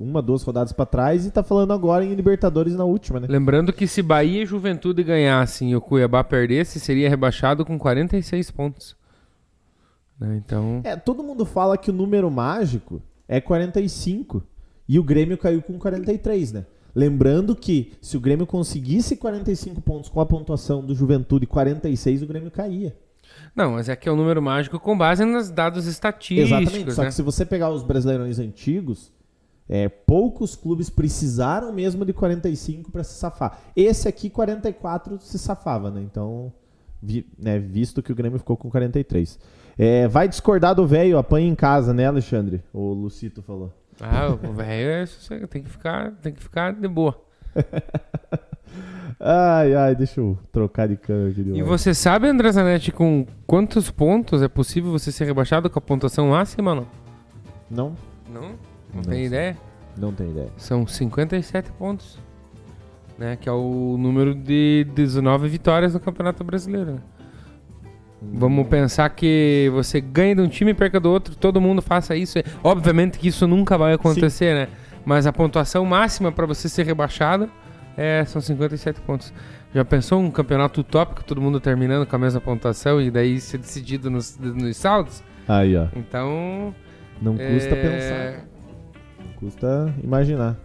rodadas para trás e tá falando agora em Libertadores na última, né? Lembrando que se Bahia e Juventude ganhassem e o Cuiabá perdesse, seria rebaixado com 46 pontos. Né? Então... todo mundo fala que o número mágico é 45 e o Grêmio caiu com 43, né? Lembrando que se o Grêmio conseguisse 45 pontos com a pontuação do Juventude 46, o Grêmio caía. Não, mas é que é um número mágico com base nos dados estatísticos. Exatamente, só que se você pegar os brasileirões antigos, poucos clubes precisaram mesmo de 45 para se safar. Esse aqui, 44, se safava, né? Então, visto que o Grêmio ficou com 43. É, vai discordar do velho, apanha em casa, né, Alexandre? O Lucito falou. Ah, o velho é, tem que ficar de boa. Ai, deixa eu trocar de câmera aqui. E você sabe, André Zanetti, com quantos pontos é possível você ser rebaixado com a pontuação máxima, não? Não. Não tem ideia? Não tem ideia. São 57 pontos, né? Que é o número de 19 vitórias no Campeonato Brasileiro, né? Vamos pensar que você ganha de um time e perca do outro, todo mundo faça isso. Obviamente que isso nunca vai acontecer, sim, né? Mas a pontuação máxima para você ser rebaixado são 57 pontos. Já pensou um campeonato utópico, todo mundo terminando com a mesma pontuação e daí ser decidido nos saldos? Aí, ó. Então... não custa pensar. Não custa imaginar.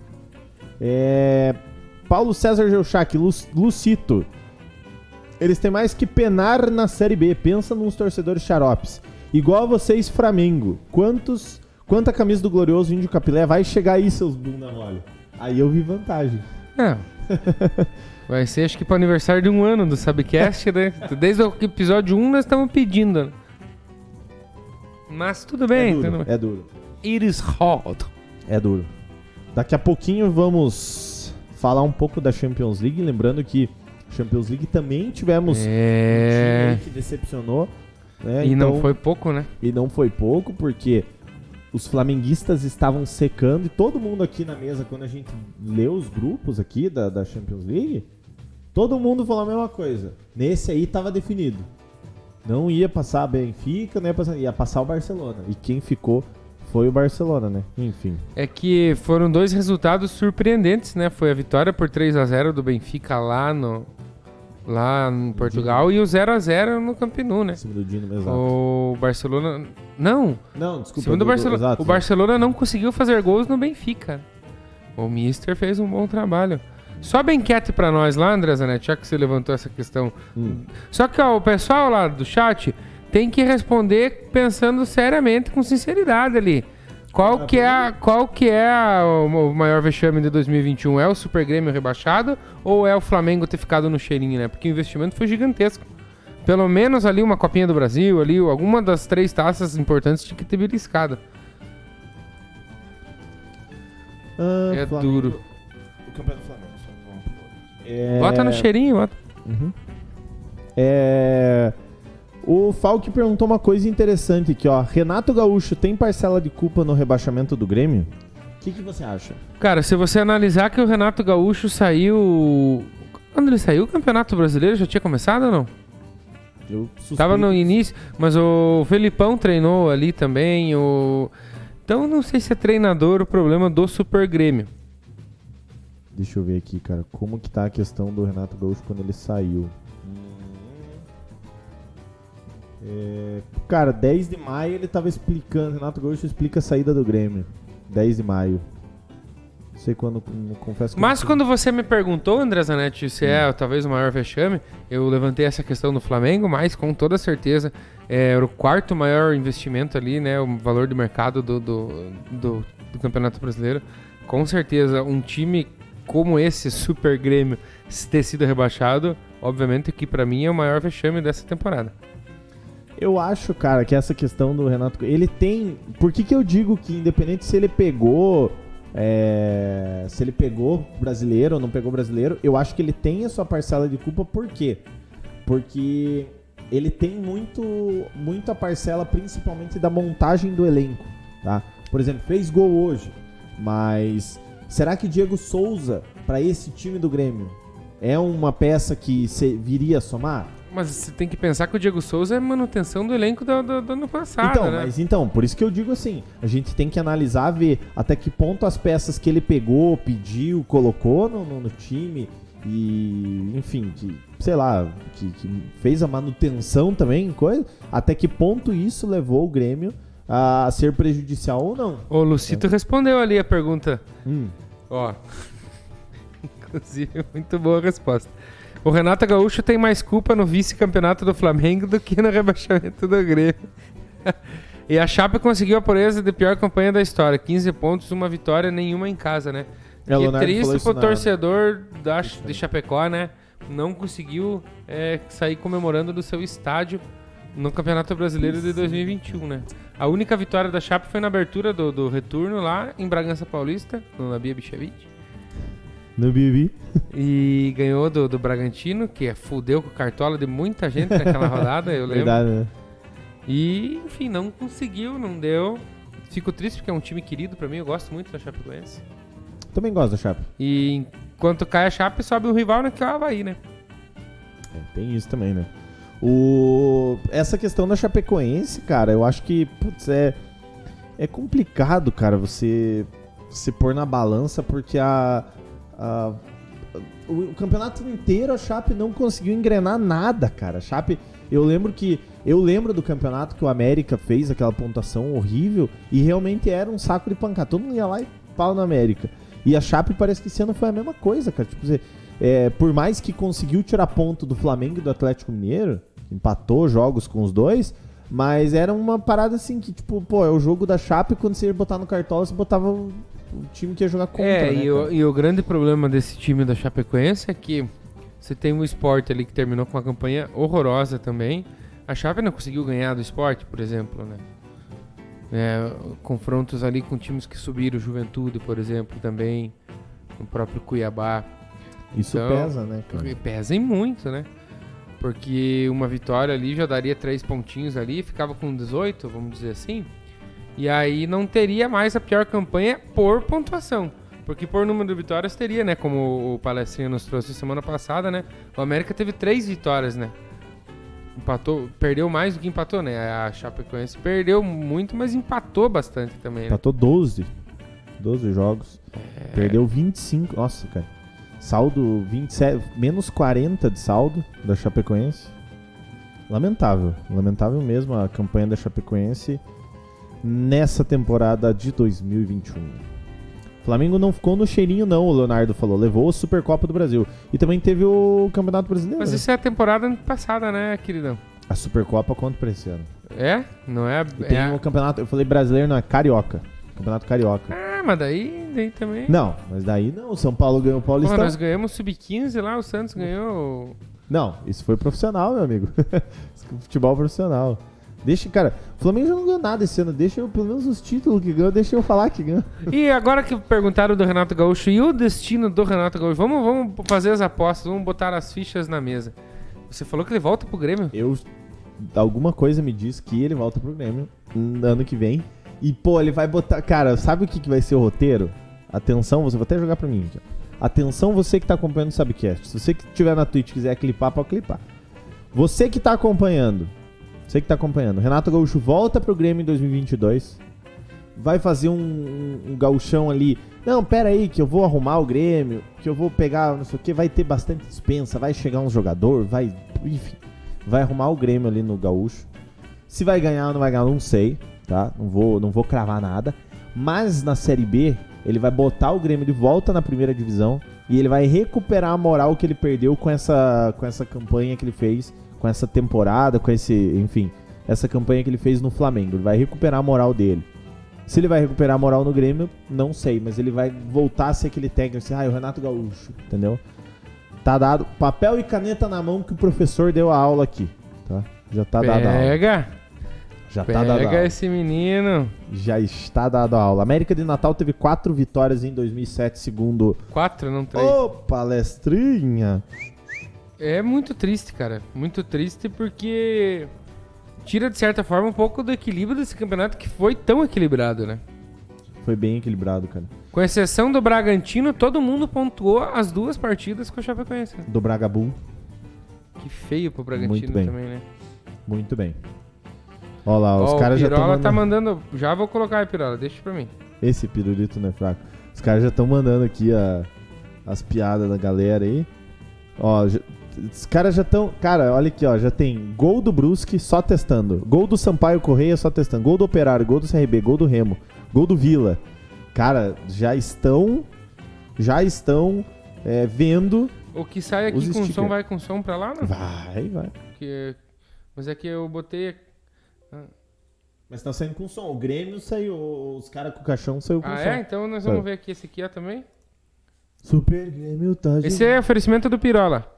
Paulo César Geuchac, Lucito. Eles têm mais que penar na Série B. Pensa nos torcedores xaropes. Igual vocês, Flamengo. Quanta camisa do glorioso Índio Capilé vai chegar aí, seus bunda mole? Aí eu vi vantagem. Não. Vai ser, acho que, para o aniversário de um ano do SabCast, né? Desde o episódio 1 nós estamos pedindo, né? Mas tudo bem. É duro. It is hot. É duro. Daqui a pouquinho vamos falar um pouco da Champions League. Lembrando que Champions League também tivemos um time que decepcionou, né? E então, não foi pouco, né? E não foi pouco, porque os flamenguistas estavam secando e todo mundo aqui na mesa, quando a gente lê os grupos aqui da Champions League, todo mundo falou a mesma coisa. Nesse aí estava definido. Não ia passar a Benfica, não ia passar o Barcelona. E quem ficou foi o Barcelona, né? Enfim. É que foram dois resultados surpreendentes, né? Foi a vitória por 3-0 do Benfica lá em Portugal e o 0-0 no Camp Nou, né? Segundo o Dino, exato. O Barcelona... Não, desculpa. Segundo o Barcelona não conseguiu fazer gols no Benfica. O Mister fez um bom trabalho. Sobe a enquete pra nós lá, André Zanetti, já que você levantou essa questão. Só que ó, o pessoal lá do chat tem que responder pensando seriamente, com sinceridade ali. Qual que é o maior vexame de 2021? É o Super Grêmio rebaixado ou é o Flamengo ter ficado no cheirinho, né? Porque o investimento foi gigantesco. Pelo menos ali uma Copinha do Brasil, ali alguma das 3 taças importantes tinha que ter beliscado. É Flamengo. Duro. O campeão do Flamengo. Bota no cheirinho, bota. Uhum. O Falk perguntou uma coisa interessante aqui, ó. Renato Gaúcho tem parcela de culpa no rebaixamento do Grêmio? O que você acha? Cara, se você analisar que o Renato Gaúcho saiu... Quando ele saiu, o Campeonato Brasileiro já tinha começado ou não? Eu suspeito. Tava no início, mas o Felipão treinou ali também. Então não sei se é treinador o problema do Super Grêmio. Deixa eu ver aqui, cara. Como que tá a questão do Renato Gaúcho quando ele saiu? Cara, 10 de maio ele tava explicando. Renato Gaúcho explica a saída do Grêmio. 10 de maio. Não sei quando, confesso que... Mas quando você me perguntou, André Zanetti, se é talvez o maior vexame, eu levantei essa questão do Flamengo, mas com toda certeza era o quarto maior investimento ali, né? O valor de mercado do Campeonato Brasileiro. Com certeza, um time como esse Super Grêmio ter sido rebaixado, obviamente que pra mim é o maior vexame dessa temporada. Eu acho, cara, que essa questão do Renato... Ele tem... Por que eu digo que independente se ele pegou... Se ele pegou brasileiro ou não pegou brasileiro, eu acho que ele tem a sua parcela de culpa. Por quê? Porque ele tem muita parcela, principalmente da montagem do elenco, tá? Por exemplo, fez gol hoje, mas... Será que Diego Souza, para esse time do Grêmio, é uma peça que viria a somar? Mas você tem que pensar que o Diego Souza é manutenção do elenco do ano passado, então, né? Então, por isso que eu digo assim, a gente tem que analisar, ver até que ponto as peças que ele pegou, pediu, colocou no time e, enfim, que fez a manutenção também, coisa, até que ponto isso levou o Grêmio a ser prejudicial ou não. O Lucito respondeu ali a pergunta. Ó, inclusive, muito boa a resposta. O Renato Gaúcho tem mais culpa no vice-campeonato do Flamengo do que no rebaixamento do Grêmio. E a Chape conseguiu a proeza de pior campanha da história. 15 pontos, uma vitória, nenhuma em casa, né? Que triste pro torcedor de Chapecó, né? Não conseguiu sair comemorando do seu estádio no Campeonato Brasileiro de 2021, né? A única vitória da Chape foi na abertura do retorno lá em Bragança Paulista, no Nabia Bichevich. No Bibi. E ganhou do Bragantino, que fudeu com o Cartola de muita gente naquela rodada, eu lembro. Verdade, né? E, enfim, não conseguiu, não deu. Fico triste porque é um time querido pra mim, eu gosto muito da Chapecoense. Também gosto da Chape. E enquanto cai a Chape, sobe o rival, né, que é o Avaí, né? É, tem isso também, né? Essa questão da Chapecoense, cara, eu acho que, putz, é complicado, cara, você se pôr na balança, porque o campeonato inteiro a Chape não conseguiu engrenar nada, cara. A Chape, eu lembro do campeonato que o América fez aquela pontuação horrível e realmente era um saco de pancada. Todo mundo ia lá e pau no América. E a Chape parece que esse ano foi a mesma coisa, cara. Tipo, por mais que conseguiu tirar ponto do Flamengo e do Atlético Mineiro, empatou jogos com os dois, mas era uma parada assim que, tipo, pô, é o jogo da Chape, quando você ia botar no Cartola, você botava o time que ia jogar contra, né? E o grande problema desse time da Chapecoense é que você tem o Sport ali que terminou com uma campanha horrorosa também. A Chape não conseguiu ganhar do Sport, por exemplo, né? Confrontos ali com times que subiram, Juventude, por exemplo, também, o próprio Cuiabá. Isso então, pesa, né, cara? Pesa e muito, né? Porque uma vitória ali já daria 3 pontinhos ali, ficava com 18, vamos dizer assim. E aí não teria mais a pior campanha por pontuação. Porque por número de vitórias teria, né? Como o Palestrinha nos trouxe semana passada, né? O América teve 3 vitórias, né? Empatou, perdeu mais do que empatou, né? A Chapecoense perdeu muito, mas empatou bastante também. Empatou, né? 12 jogos. Perdeu 25. Nossa, cara. Saldo 27, menos 40 de saldo da Chapecoense. Lamentável. Lamentável mesmo a campanha da Chapecoense nessa temporada de 2021. O Flamengo não ficou no cheirinho, não, o Leonardo falou. Levou a Supercopa do Brasil. E também teve o Campeonato Brasileiro. Mas isso é a temporada passada, né, queridão? A Supercopa conta pra esse ano. É? Não é? E tem o Campeonato, eu falei brasileiro, não, é Carioca. Campeonato Carioca. Ah, mas daí também... Não, mas daí não. O São Paulo ganhou o Paulistão. Nós ganhamos Sub-15 lá, o Santos ganhou... Não, isso foi profissional, meu amigo. Futebol profissional. Deixa, cara, o Flamengo já não ganhou nada esse ano. Deixa eu, pelo menos os títulos que ganhou, deixa eu falar que ganhou. E agora que perguntaram do Renato Gaúcho e o destino do Renato Gaúcho, vamos fazer as apostas, vamos botar as fichas na mesa. Você falou que ele volta pro Grêmio? Alguma coisa me diz que ele volta pro Grêmio ano que vem. E, pô, ele vai botar... Cara, sabe o que vai ser o roteiro? Atenção, você vai até jogar pra mim. Já. Atenção, você que tá acompanhando o SabCast. Se você que estiver na Twitch e quiser clipar, pode clipar. Você que tá acompanhando. Renato Gaúcho volta pro Grêmio em 2022. Vai fazer um gauchão ali. Não, pera aí, que eu vou arrumar o Grêmio. Que eu vou pegar, não sei o que. Vai ter bastante dispensa. Vai chegar um jogador. Vai, enfim. Vai arrumar o Grêmio ali no Gaúcho. Se vai ganhar ou não vai ganhar, não sei. Tá? Não vou cravar nada. Mas na Série B, ele vai botar o Grêmio de volta na primeira divisão e ele vai recuperar a moral que ele perdeu com essa campanha que ele fez, com essa temporada, com esse, enfim, essa campanha que ele fez no Flamengo. Ele vai recuperar a moral dele. Se ele vai recuperar a moral no Grêmio, não sei, mas ele vai voltar a ser aquele técnico assim, o Renato Gaúcho, entendeu? Tá dado, papel e caneta na mão que o professor deu a aula aqui, tá? Já tá dado a aula. Pega esse menino. Já está dado a aula. América de Natal teve 4 vitórias em 2007, segundo... 4, não 3. Ô, Palestrinha! É muito triste, cara. Muito triste porque tira, de certa forma, um pouco do equilíbrio desse campeonato que foi tão equilibrado, né? Foi bem equilibrado, cara. Com exceção do Bragantino, todo mundo pontuou as 2 partidas que eu já conheço. Do Bragabum. Que feio pro Bragantino também, né? Muito bem. Olha lá, os caras já estão... O Pirola tá mandando... Já vou colocar a Pirola, deixa pra mim. Esse pirulito não é fraco. Os caras já estão mandando aqui as piadas da galera aí. Ó, os caras já estão... Cara, olha aqui, ó. Já tem gol do Brusque, só testando. Gol do Sampaio Correia, só testando. Gol do Operário, gol do CRB, gol do Remo. Gol do Vila. Cara, já estão vendo... O que sai aqui com stickers. Som vai com som pra lá, não? Vai. Porque... Mas é que eu botei aqui... Mas tá saindo com som. O Grêmio saiu, os caras com o caixão saiu com som. Ah, é? Então nós vamos ver aqui. Esse aqui, ó, também. Super Grêmio tá... Esse é oferecimento do Pirola.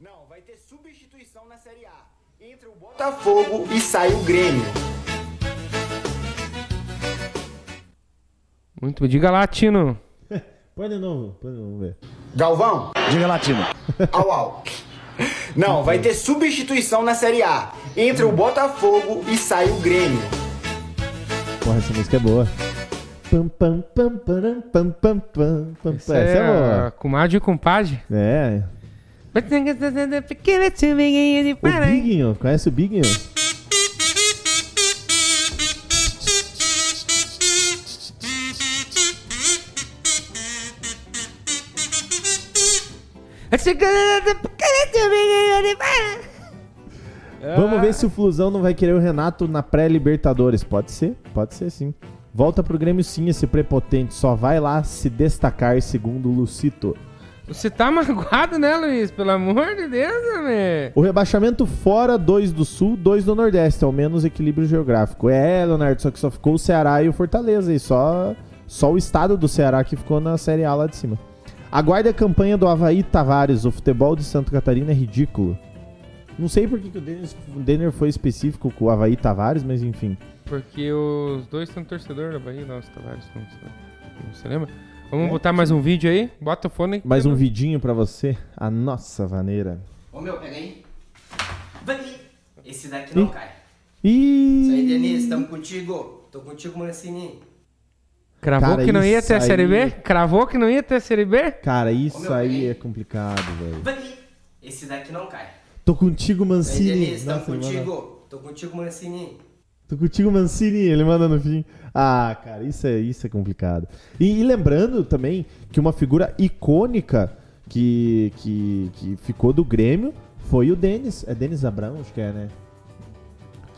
Não, vai ter substituição na Série A. Entra Botafogo e sai o Grêmio. Muito bem. Diga lá, Tino. Põe de novo, velho. Galvão. Diga lá, Tino. Au, au. Não, vai ter substituição na Série A. Entra o Botafogo e sai o Grêmio. Porra, essa música é boa. Essa é boa. Comadre e compadre? É. O Biguinho, conhece o Biguinho? Vamos ver se o Flusão não vai querer o Renato na pré-Libertadores. Pode ser sim. Volta pro Grêmio sim, esse prepotente. Só vai lá se destacar, segundo o Lucito. Você tá magoado, né, Luiz? Pelo amor de Deus, amigo. O rebaixamento fora, 2 do Sul, 2 do Nordeste. Ao menos equilíbrio geográfico. É, Leonardo, só que só ficou o Ceará e o Fortaleza. E só o estado do Ceará que ficou na Série A lá de cima. Aguarde a campanha do Avaí Tavares. O futebol de Santa Catarina é ridículo. Não sei por que o Denner foi específico com o Avaí Tavares, mas enfim. Porque os dois são torcedores da Bahia. Nossa, Tavares, não se lembra? Vamos botar mais um vídeo aí? Bota o fone. Mais um vidinho pra você. A nossa vaneira. Ô meu, pega aí. Vem. Esse daqui não cai. Isso aí, Denise, tamo contigo. Tô contigo, Mancini. Cravou, cara, que não ia ter a Série B? Cravou que não ia ter a Série B? Cara, isso meu, aí é complicado, velho. Vem. Esse daqui não cai. Tô contigo, Mancini. Aí, Denise, tamo contigo. Tô contigo, Mancini. Tô contigo, Mancini, ele manda no fim. Ah, cara, isso é complicado. E lembrando também que uma figura icônica que ficou do Grêmio foi o Denis. É Denis Abrão, acho que é, né?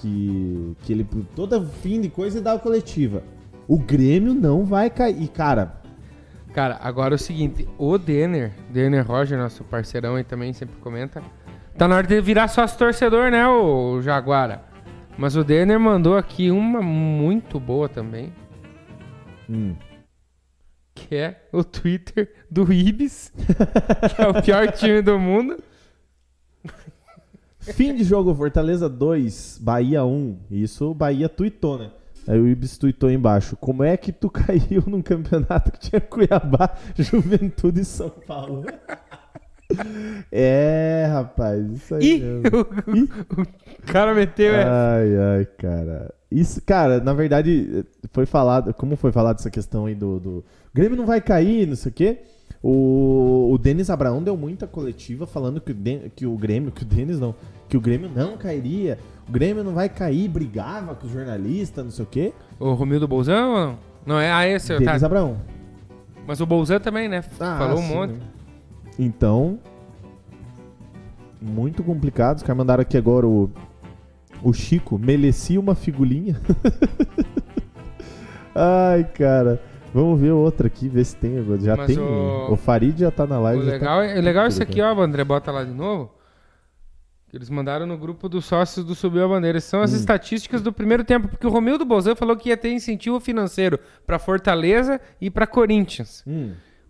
Que ele, por todo fim de coisa, ele dá a coletiva. O Grêmio não vai cair, cara. Cara, agora é o seguinte, o Denner Roger, nosso parceirão aí também, sempre comenta. Tá na hora de virar sócio torcedor, né, o Jaguara? Mas o Denner mandou aqui uma muito boa também. Que é o Twitter do Ibis, que é o pior time do mundo. Fim de jogo, Fortaleza 2, Bahia 1. Isso o Bahia tweetou, né? Aí o Ibis tweetou embaixo. Como é que tu caiu num campeonato que tinha Cuiabá, Juventude e São Paulo? É, rapaz, isso aí. O cara meteu essa. Ai, cara. Isso, cara, na verdade, foi falado essa questão aí do Grêmio não vai cair, não sei o quê. O Denis Abraão deu muita coletiva falando que o Grêmio não cairia. O Grêmio não vai cair, brigava com os jornalistas, não sei o quê. O Romildo Bolzão ou não? Não, é esse, Denis Abraão. Mas o Bolzão também, né? Falou um monte. Né? Então, muito complicado. Os caras mandaram aqui agora o Chico. Merecia uma figurinha. Ai, cara. Vamos ver outra aqui, ver se tem agora. Já. Mas tem. O Farid já tá na live. O legal é isso aqui, ó, André. Bota lá de novo. Eles mandaram no grupo dos sócios do Subir a Bandeira. São as estatísticas do primeiro tempo. Porque o Romildo Bolzão falou que ia ter incentivo financeiro pra Fortaleza e pra Corinthians.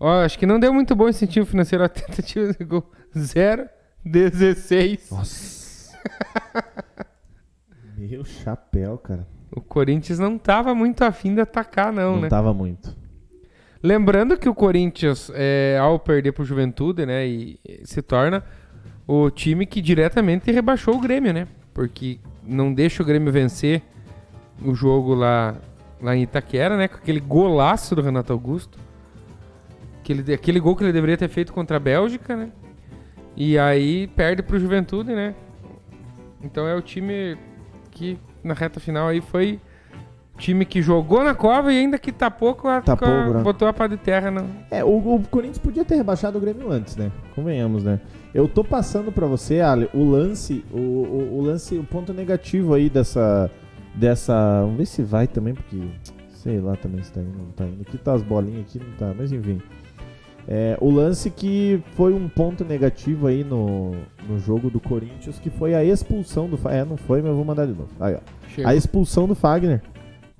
Ó, acho que não deu muito bom incentivo financeiro. A tentativa de gol 0-16. Nossa. Meu chapéu, cara. O Corinthians não tava muito afim de atacar, não né? Não tava muito. Lembrando que o Corinthians, ao perder pro Juventude, né? E se torna o time que diretamente rebaixou o Grêmio, né? Porque não deixa o Grêmio vencer o jogo lá em Itaquera, né? Com aquele golaço do Renato Augusto. Aquele gol que ele deveria ter feito contra a Bélgica, né? E aí perde pro Juventude, né? Então é o time que na reta final aí foi o time que jogou na cova e ainda que tapou, botou a pá de terra. Não. O Corinthians podia ter rebaixado o Grêmio antes, né? Convenhamos, né? Eu tô passando pra você, Ale, o lance, o ponto negativo aí dessa... Vamos ver se vai também, porque... Sei lá também se tá indo, não tá indo. Aqui tá as bolinhas, aqui não tá, mas enfim. O lance que foi um ponto negativo aí no jogo do Corinthians, que foi a expulsão do Fagner. Não foi, mas eu vou mandar de novo. Aí, ó. Chega. A expulsão do Fagner.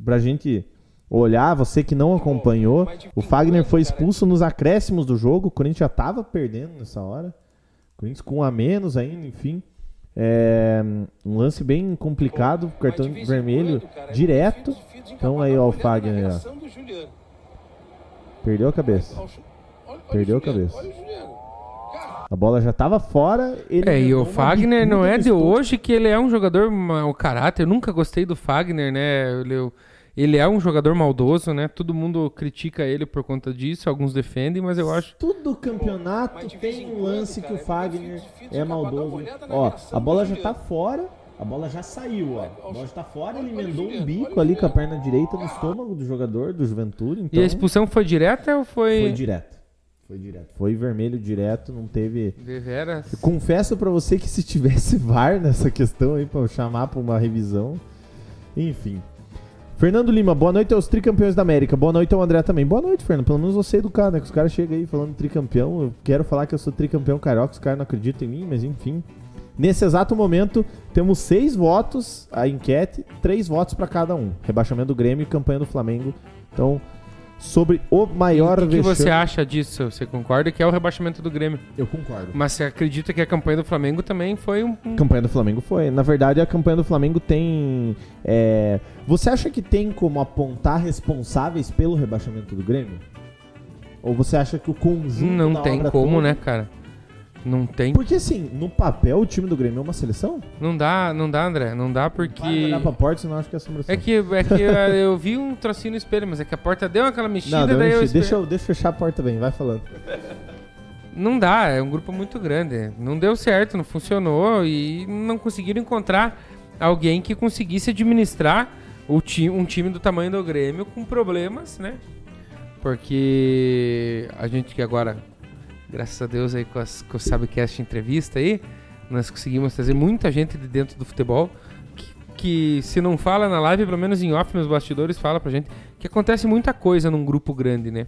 Pra gente olhar, você que não acompanhou, o Fagner foi expulso nos acréscimos do jogo. O Corinthians já tava perdendo nessa hora. O Corinthians com um a menos ainda, enfim. É um lance bem complicado, cartão vermelho direto. Então aí ó, o Fagner, ó. Perdeu a cabeça. Perdeu a cabeça. A bola já tava fora. Ele e o Fagner não é de hoje que ele é um jogador mau caráter. Eu nunca gostei do Fagner, né? Ele é um jogador maldoso, né? Todo mundo critica ele por conta disso, alguns defendem, mas eu acho... Todo campeonato tem um lance que o Fagner é maldoso. Ó, a bola já tá fora, a bola já saiu, ó. A bola já tá fora, ele emendou um bico ali com a perna direita no estômago do jogador, do Juventude. Então... E a expulsão foi direta ou foi... Foi direta. Foi direto. Foi vermelho direto, não teve... Deveras. Confesso pra você que se tivesse VAR nessa questão aí, pra eu chamar pra uma revisão. Enfim. Fernando Lima, boa noite aos tricampeões da América. Boa noite ao André também. Boa noite, Fernando. Pelo menos você é educado, né? Que os caras chegam aí falando tricampeão. Eu quero falar que eu sou tricampeão carioca, os caras não acreditam em mim, mas enfim. Nesse exato momento, temos 6 votos, a enquete, 3 votos pra cada um. Rebaixamento do Grêmio e campanha do Flamengo. Então... Sobre o maior vexame. O que você acha disso? Você concorda que é o rebaixamento do Grêmio? Eu concordo. Mas você acredita que a campanha do Flamengo também foi um... Campanha do Flamengo foi. Na verdade, a campanha do Flamengo tem... Você acha que tem como apontar responsáveis pelo rebaixamento do Grêmio? Ou você acha que o conjunto não da tem como, toda... né, cara? Não tem. Porque assim, no papel, o time do Grêmio é uma seleção? Não dá, André. Não dá porque... Vai olhar pra porta, senão acho que é assombração. É que eu vi um trocinho no espelho, mas é que a porta deu aquela mexida... Não, deu daí eu espelho... deixa eu fechar a porta bem, vai falando. Não dá, é um grupo muito grande. Não deu certo, não funcionou e não conseguiram encontrar alguém que conseguisse administrar um time do tamanho do Grêmio com problemas, né? Porque a gente que agora... Graças a Deus aí com o SabCast entrevista aí, nós conseguimos trazer muita gente de dentro do futebol que se não fala na live, pelo menos em off nos bastidores, fala pra gente que acontece muita coisa num grupo grande, né?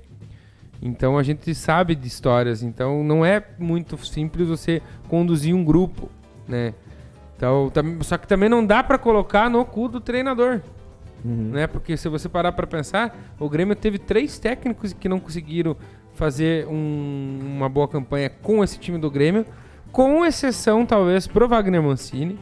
Então a gente sabe de histórias, então não é muito simples você conduzir um grupo, né? Então, só que também não dá pra colocar no cu do treinador, né? Porque se você parar pra pensar, o Grêmio teve 3 técnicos que não conseguiram fazer uma boa campanha com esse time do Grêmio, com exceção talvez pro Wagner Mancini,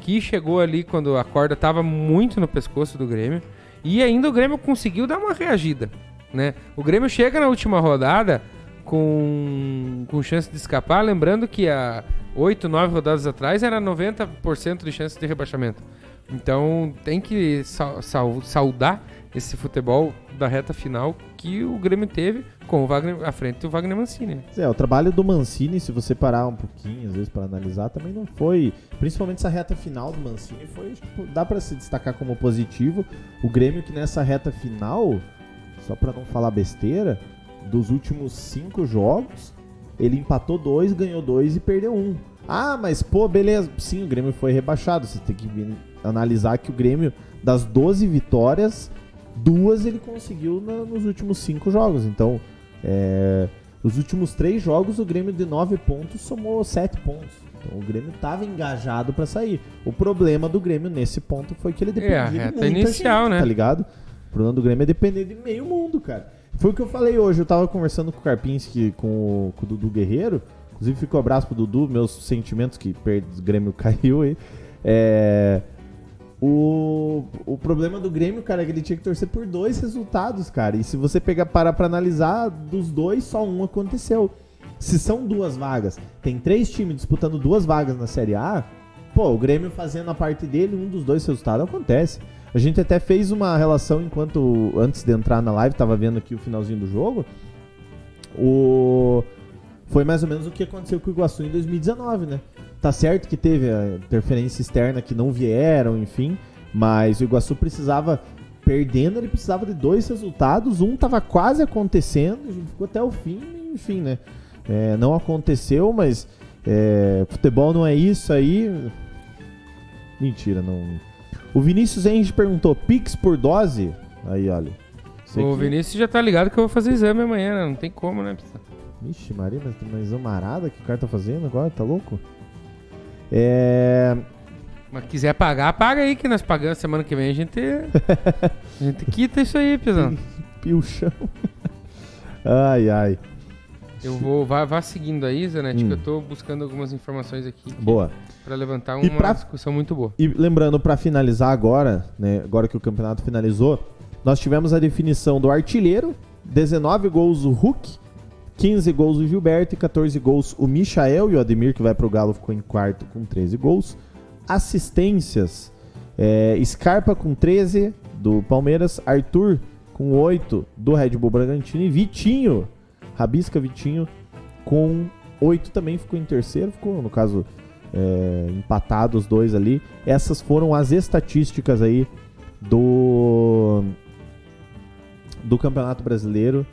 que chegou ali quando a corda estava muito no pescoço do Grêmio, e ainda o Grêmio conseguiu dar uma reagida, né? O Grêmio chega na última rodada com chance de escapar, lembrando que há 8, 9 rodadas atrás era 90% de chance de rebaixamento. Então tem que saudar esse futebol da reta final que o Grêmio teve com o Wagner à frente, o Wagner Mancini. O trabalho do Mancini, se você parar um pouquinho, às vezes, para analisar, também não foi... Principalmente essa reta final do Mancini, dá para se destacar como positivo. O Grêmio que nessa reta final, só para não falar besteira, dos últimos 5 jogos, ele empatou 2, ganhou 2 e perdeu 1. Ah, mas pô, beleza. Sim, o Grêmio foi rebaixado. Você tem que analisar que o Grêmio, das 12 vitórias, 2 ele conseguiu nos últimos 5 jogos. Então, os últimos 3 jogos, o Grêmio de 9 pontos somou 7 pontos. Então, o Grêmio estava engajado para sair. O problema do Grêmio nesse ponto foi que ele dependia de muita inicial, gente, né? Tá ligado? O problema do Grêmio é depender de meio mundo, cara. Foi o que eu falei hoje. Eu tava conversando com o Karpinski, com o Dudu Guerreiro. Inclusive, ficou um abraço pro Dudu, meus sentimentos que o Grêmio caiu aí. O problema do Grêmio, cara, é que ele tinha que torcer por 2 resultados, cara. E se você parar pra analisar, dos 2, só 1 aconteceu. Se são 2 vagas, tem 3 times disputando 2 vagas na Série A, pô, o Grêmio fazendo a parte dele, um dos 2 resultados acontece. A gente até fez uma relação antes de entrar na live, tava vendo aqui o finalzinho do jogo. Foi mais ou menos o que aconteceu com o Iguaçu em 2019, né? Tá certo que teve a interferência externa que não vieram, enfim, mas o Iguaçu precisava de 2 resultados, um tava quase acontecendo, a gente ficou até o fim, enfim, né? Não aconteceu, mas futebol não é isso aí. Mentira, não. O Vinícius Henrique perguntou, Pix por dose? Aí, olha. Vinícius já tá ligado que eu vou fazer exame amanhã, né? Não tem como, né, pessoal? Vixe, Maria, mas tem uma examarada que o cara tá fazendo agora, tá louco? Mas quiser pagar, paga aí que nós pagamos semana que vem, a gente quita isso aí, pisão. Pilchão. Ai, ai. Eu vou, vá seguindo aí, Zanetti, que eu tô buscando algumas informações aqui. Boa. Para levantar uma discussão muito boa. E lembrando, para finalizar agora, né, agora que o campeonato finalizou, nós tivemos a definição do artilheiro, 19 gols o Hulk, 15 gols o Gilberto e 14 gols o Michael, e o Ademir, que vai pro Galo, ficou em quarto com 13 gols. Assistências, Scarpa com 13 do Palmeiras, Arthur com 8 do Red Bull Bragantino e Vitinho, Rabisca Vitinho, com 8 também, ficou em terceiro, ficou no caso empatado os dois ali. Essas foram as estatísticas aí do Campeonato Brasileiro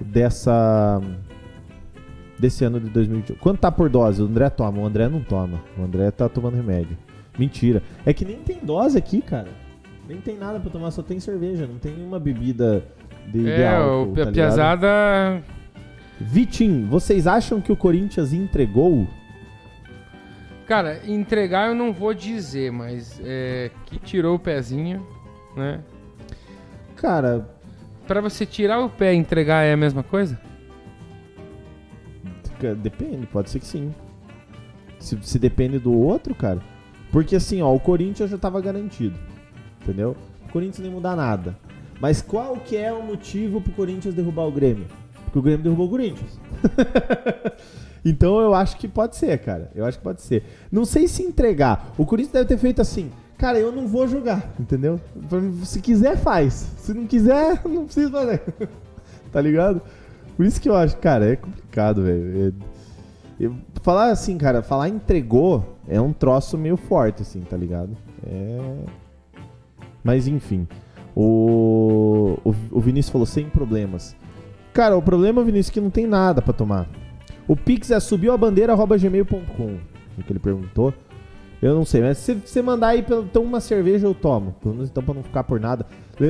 desse ano de 2021. Quanto tá por dose? O André toma, o André não toma. O André tá tomando remédio. Mentira. É que nem tem dose aqui, cara. Nem tem nada pra tomar, só tem cerveja. Não tem nenhuma bebida de álcool, tá ligado? Piazada... Vitinho, vocês acham que o Corinthians entregou? Cara, entregar eu não vou dizer, mas que tirou o pezinho, né? Cara... Pra você tirar o pé e entregar é a mesma coisa? Depende, pode ser que sim. Se depende do outro, cara. Porque assim, ó, o Corinthians já tava garantido. Entendeu? O Corinthians nem mudar nada. Mas qual que é o motivo pro Corinthians derrubar o Grêmio? Porque o Grêmio derrubou o Corinthians. Então eu acho que pode ser, cara. Eu acho que pode ser. Não sei se entregar. O Corinthians deve ter feito assim... Cara, eu não vou jogar, entendeu? Se quiser, faz. Se não quiser, não precisa fazer. Tá ligado? Por isso que eu acho, cara, é complicado, velho. Falar assim, cara, falar entregou é um troço meio forte, assim, tá ligado? Mas, enfim. O Vinícius falou, sem problemas. Cara, o problema, Vinícius, é que não tem nada pra tomar. O Pix é subiuabandeira@gmail.com, é o que ele perguntou. Eu não sei, mas se você mandar aí então uma cerveja eu tomo, pelo menos então pra não ficar por nada.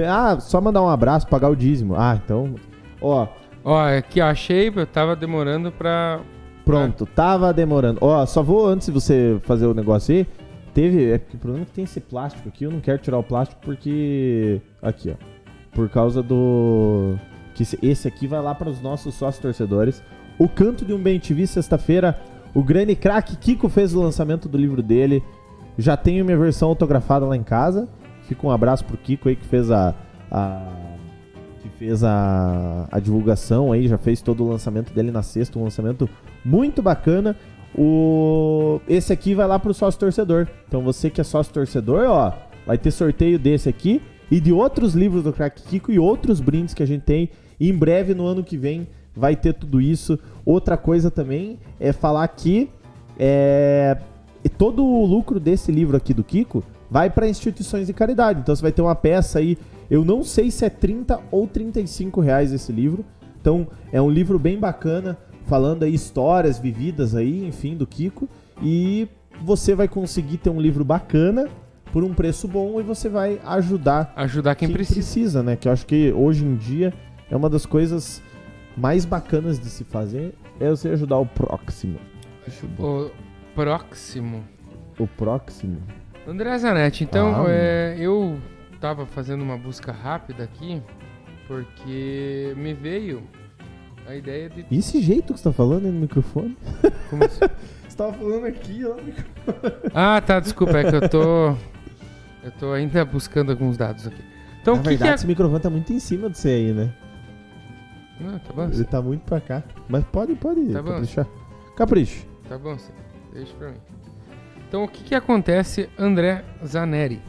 Ah, só mandar um abraço, pagar o dízimo. Ah, então, ó, aqui eu achei, eu tava demorando pra... Pronto, tava demorando. Ó, só vou, antes de você fazer o negócio aí, porque o problema é que tem esse plástico aqui, eu não quero tirar o plástico porque... Aqui, ó, por causa do... que esse aqui vai lá pros nossos sócios torcedores. O Canto de um Bem TV, sexta-feira... O grande craque Kiko fez o lançamento do livro dele. Já tenho minha versão autografada lá em casa. Fica um abraço pro Kiko aí que fez a divulgação aí. Já fez todo o lançamento dele na sexta. Um lançamento muito bacana. Esse aqui vai lá pro sócio torcedor. Então você que é sócio torcedor, ó, vai ter sorteio desse aqui e de outros livros do craque Kiko e outros brindes que a gente tem. E em breve, no ano que vem, vai ter tudo isso. Outra coisa também é falar que todo o lucro desse livro aqui do Kiko vai para instituições de caridade. Então você vai ter uma peça aí, eu não sei se é R$30 ou R$35 esse livro. Então é um livro bem bacana, falando aí histórias vividas aí, enfim, do Kiko. E você vai conseguir ter um livro bacana por um preço bom e você vai ajudar quem precisa, né? Que eu acho que hoje em dia é uma das coisas mais bacanas de se fazer é você ajudar o próximo. O próximo? André Zanetti, então eu tava fazendo uma busca rápida aqui porque me veio a ideia de... E esse jeito que você tá falando aí no microfone? Como assim? Você tava falando aqui, ó, no microfone. Ah, tá, desculpa, é que eu tô ainda buscando alguns dados aqui. Então, na verdade, esse microfone tá muito em cima de você aí, né? Não, tá bom. Ele tá muito pra cá. Mas pode tá caprichar. Capricho. Tá bom, sim. Deixa pra mim. Então, o que acontece, André Zanetti?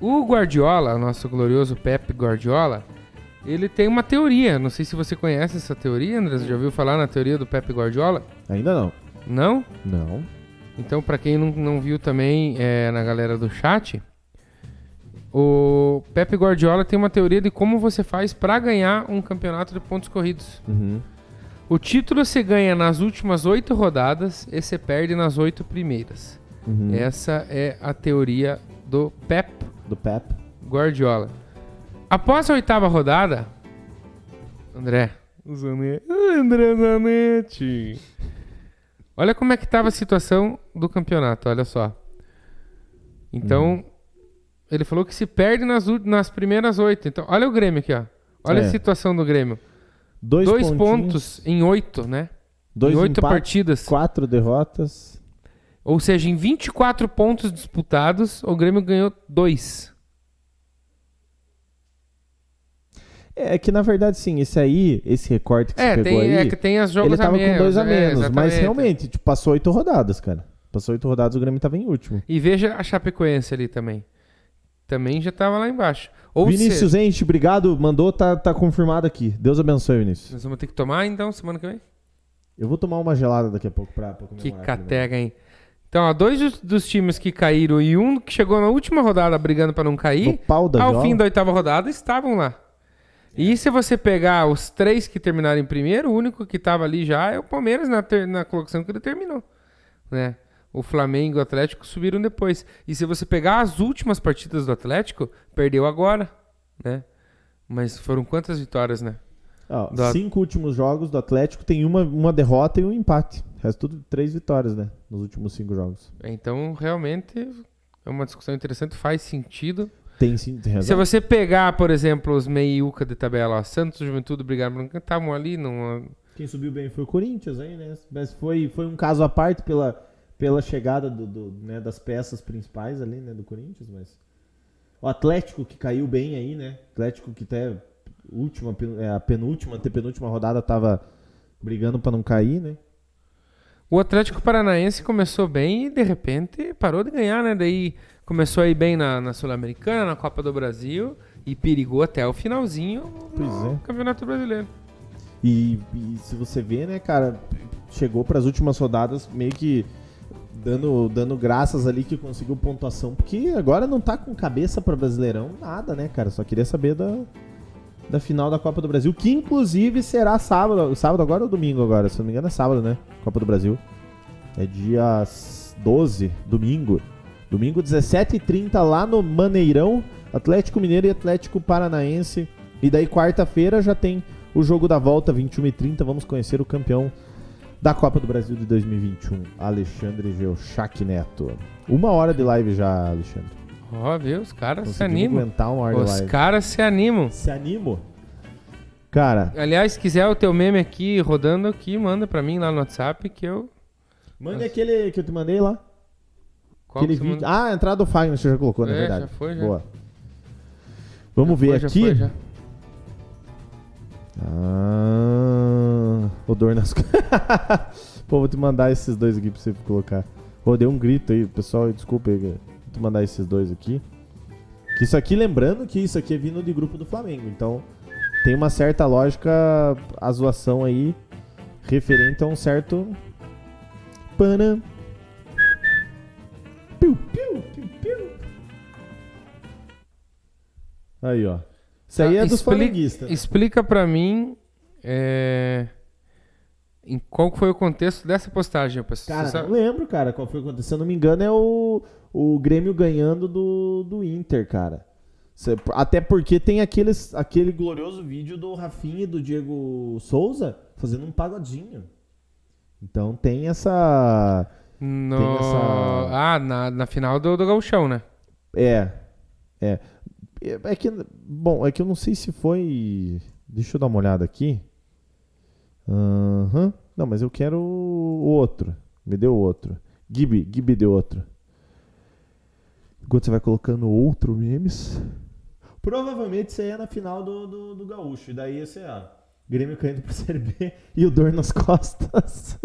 O Guardiola, nosso glorioso Pep Guardiola, ele tem uma teoria. Não sei se você conhece essa teoria, André. Você já ouviu falar na teoria do Pep Guardiola? Ainda não. Não? Não. Então, pra quem não viu também, na galera do chat... O Pep Guardiola tem uma teoria de como você faz para ganhar um campeonato de pontos corridos. Uhum. O título você ganha nas últimas 8 rodadas e você perde nas 8 primeiras. Uhum. Essa é a teoria do Pep Guardiola. Após a 8ª rodada, André Zanetti. Olha como é que estava a situação do campeonato, olha só. Então... Uhum. Ele falou que se perde nas primeiras 8. Então, olha o Grêmio aqui, ó. Olha a situação do Grêmio. Dois pontos em 8, né? 8 partidas. 4 derrotas. Ou seja, em 24 pontos disputados, o Grêmio ganhou 2. É que, na verdade, sim, esse aí, esse recorte que você pegou tem, aí, é que tem as jogos ele tava com 2 a menos, mas realmente, tipo, passou 8 rodadas, cara. Passou 8 rodadas, o Grêmio tava em último. E veja a Chapecoense ali também. Também já tava lá embaixo. Ou Vinícius seja... Ente, obrigado, mandou, tá confirmado aqui. Deus abençoe, Vinícius. Nós vamos ter que tomar, então, semana que vem? Eu vou tomar uma gelada daqui a pouco pra comemorar. Que catega, hein? Então, ó, 2 dos times que caíram e um que chegou na última rodada brigando pra não cair, do pau da ao jola. Fim da 8ª rodada, estavam lá. E se você pegar os 3 que terminaram em primeiro, o único que estava ali já é o Palmeiras na colocação que ele terminou, né? O Flamengo e o Atlético subiram depois. E se você pegar as últimas partidas do Atlético, perdeu agora, né? Mas foram quantas vitórias, né? 5 últimos jogos do Atlético tem uma derrota e um empate. O resto tudo 3 vitórias, né? Nos últimos 5 jogos. Então, realmente, é uma discussão interessante, faz sentido. Tem sim, tem razão. Se você pegar, por exemplo, os meiuca de tabela, ó, Santos, Juventude, Brigado, estavam ali. Não... Quem subiu bem foi o Corinthians, aí, né? Mas foi um caso à parte pela chegada né, das peças principais ali, né, do Corinthians. Mas o Atlético que caiu bem aí, né? Atlético que até a penúltima, antepenúltima rodada tava brigando para não cair, né? O Atlético Paranaense começou bem e de repente parou de ganhar, né? Daí começou a ir bem na Sul-Americana, na Copa do Brasil e perigou até o finalzinho no Campeonato Brasileiro. E se você vê, né, cara, chegou para as últimas rodadas meio que dando graças ali que conseguiu pontuação, porque agora não tá com cabeça para Brasileirão nada, né, cara? Só queria saber da final da Copa do Brasil, que inclusive será sábado agora ou domingo agora? Se não me engano é sábado, né? Copa do Brasil. É dia 12, domingo. Domingo, 17h30, lá no Maneirão, Atlético Mineiro e Atlético Paranaense. E daí quarta-feira já tem o jogo da volta, 21h30, vamos conhecer o campeão da Copa do Brasil de 2021, Alexandre Geochac Neto. 1 hora de live já, Alexandre. Ó, viu? Os caras se animam. Os caras se animam. Se animam? Cara. Aliás, se quiser o teu meme aqui, rodando aqui, manda pra mim lá no WhatsApp que eu... Manda aquele que eu te mandei lá. Qual aquele vídeo... Ah, a entrada do Fagner você já colocou, na verdade. Já foi, já. Boa. Vamos ver aqui. Já foi, já. Ah, odor nas... Pô, vou te mandar esses dois aqui pra você colocar. Pô, deu um grito aí, pessoal, desculpa aí, cara. Vou mandar esses dois aqui. Que isso aqui, lembrando que isso aqui é vindo de grupo do Flamengo. Então, tem uma certa lógica, a zoação aí, referente a um certo... Panam. Piu, piu, piu, piu. Aí, ó. Isso aí é dos flamenguistas. Explica pra mim... Em qual foi o contexto dessa postagem? Cara, não lembro, cara, qual foi o contexto. Se eu não me engano, é o Grêmio ganhando do Inter, cara. Até porque tem aquele glorioso vídeo do Rafinha e do Diego Souza fazendo um pagodinho. Então tem essa... Ah, na final do Gauchão, né? É. É que... Bom, é que eu não sei se foi... Deixa eu dar uma olhada aqui. Não, mas eu quero o outro. Me deu outro. Gibi deu outro. Enquanto você vai colocando outro memes. Provavelmente isso aí é na final do Gaúcho. E daí esse é Grêmio caindo pro Série B e o dor nas costas.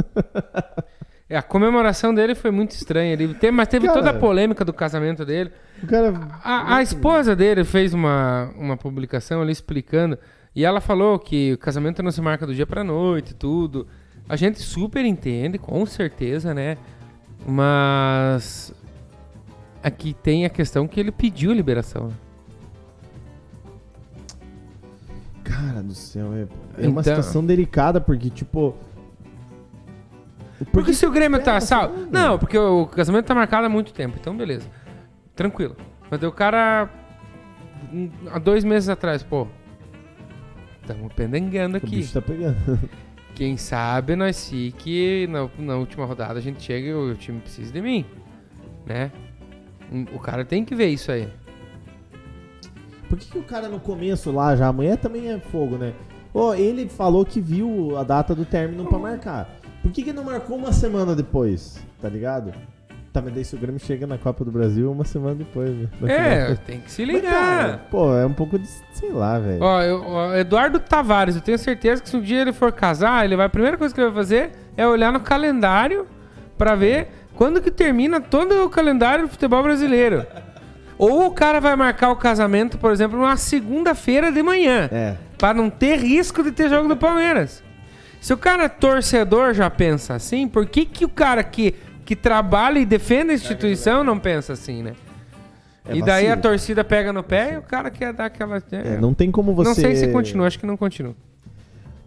A comemoração dele foi muito estranha. Mas teve, cara, toda a polêmica do casamento dele. A esposa dele fez uma publicação ali explicando... E ela falou que o casamento não se marca do dia pra noite e tudo. A gente super entende, com certeza, né? Mas aqui tem a questão que ele pediu liberação. Cara do céu, é uma situação delicada, porque tipo... Porque se o Grêmio tá salvo... Não, porque o casamento tá marcado há muito tempo, então beleza. Tranquilo. Mas o cara... Há 2 meses atrás, pô... Estamos pendengando aqui. O bicho tá pegando. Quem sabe nós fique na última rodada, a gente chega e o time precisa de mim, né? O cara tem que ver isso aí. Por que o cara no começo lá já, a mulher também é fogo, né? Oh, ele falou que viu a data do término pra marcar. Por que que não marcou uma semana depois? Tá ligado? Tá, mas daí se o Grêmio chega na Copa do Brasil uma semana depois, né? É, tem que se ligar. Mas, cara, pô, é um pouco de... sei lá, velho. Ó, Eduardo Tavares, eu tenho certeza que se um dia ele for casar, ele vai, a primeira coisa que ele vai fazer é olhar no calendário pra ver quando que termina todo o calendário do futebol brasileiro. Ou o cara vai marcar o casamento, por exemplo, numa segunda-feira de manhã. É. Pra não ter risco de ter jogo do Palmeiras. Se o cara torcedor já pensa assim, por que o cara que trabalha e defende a instituição não pensa assim, né? É, e daí vacilo. A torcida pega no pé e o cara quer dar aquela... não tem como você... Não sei se continua, acho que não continua.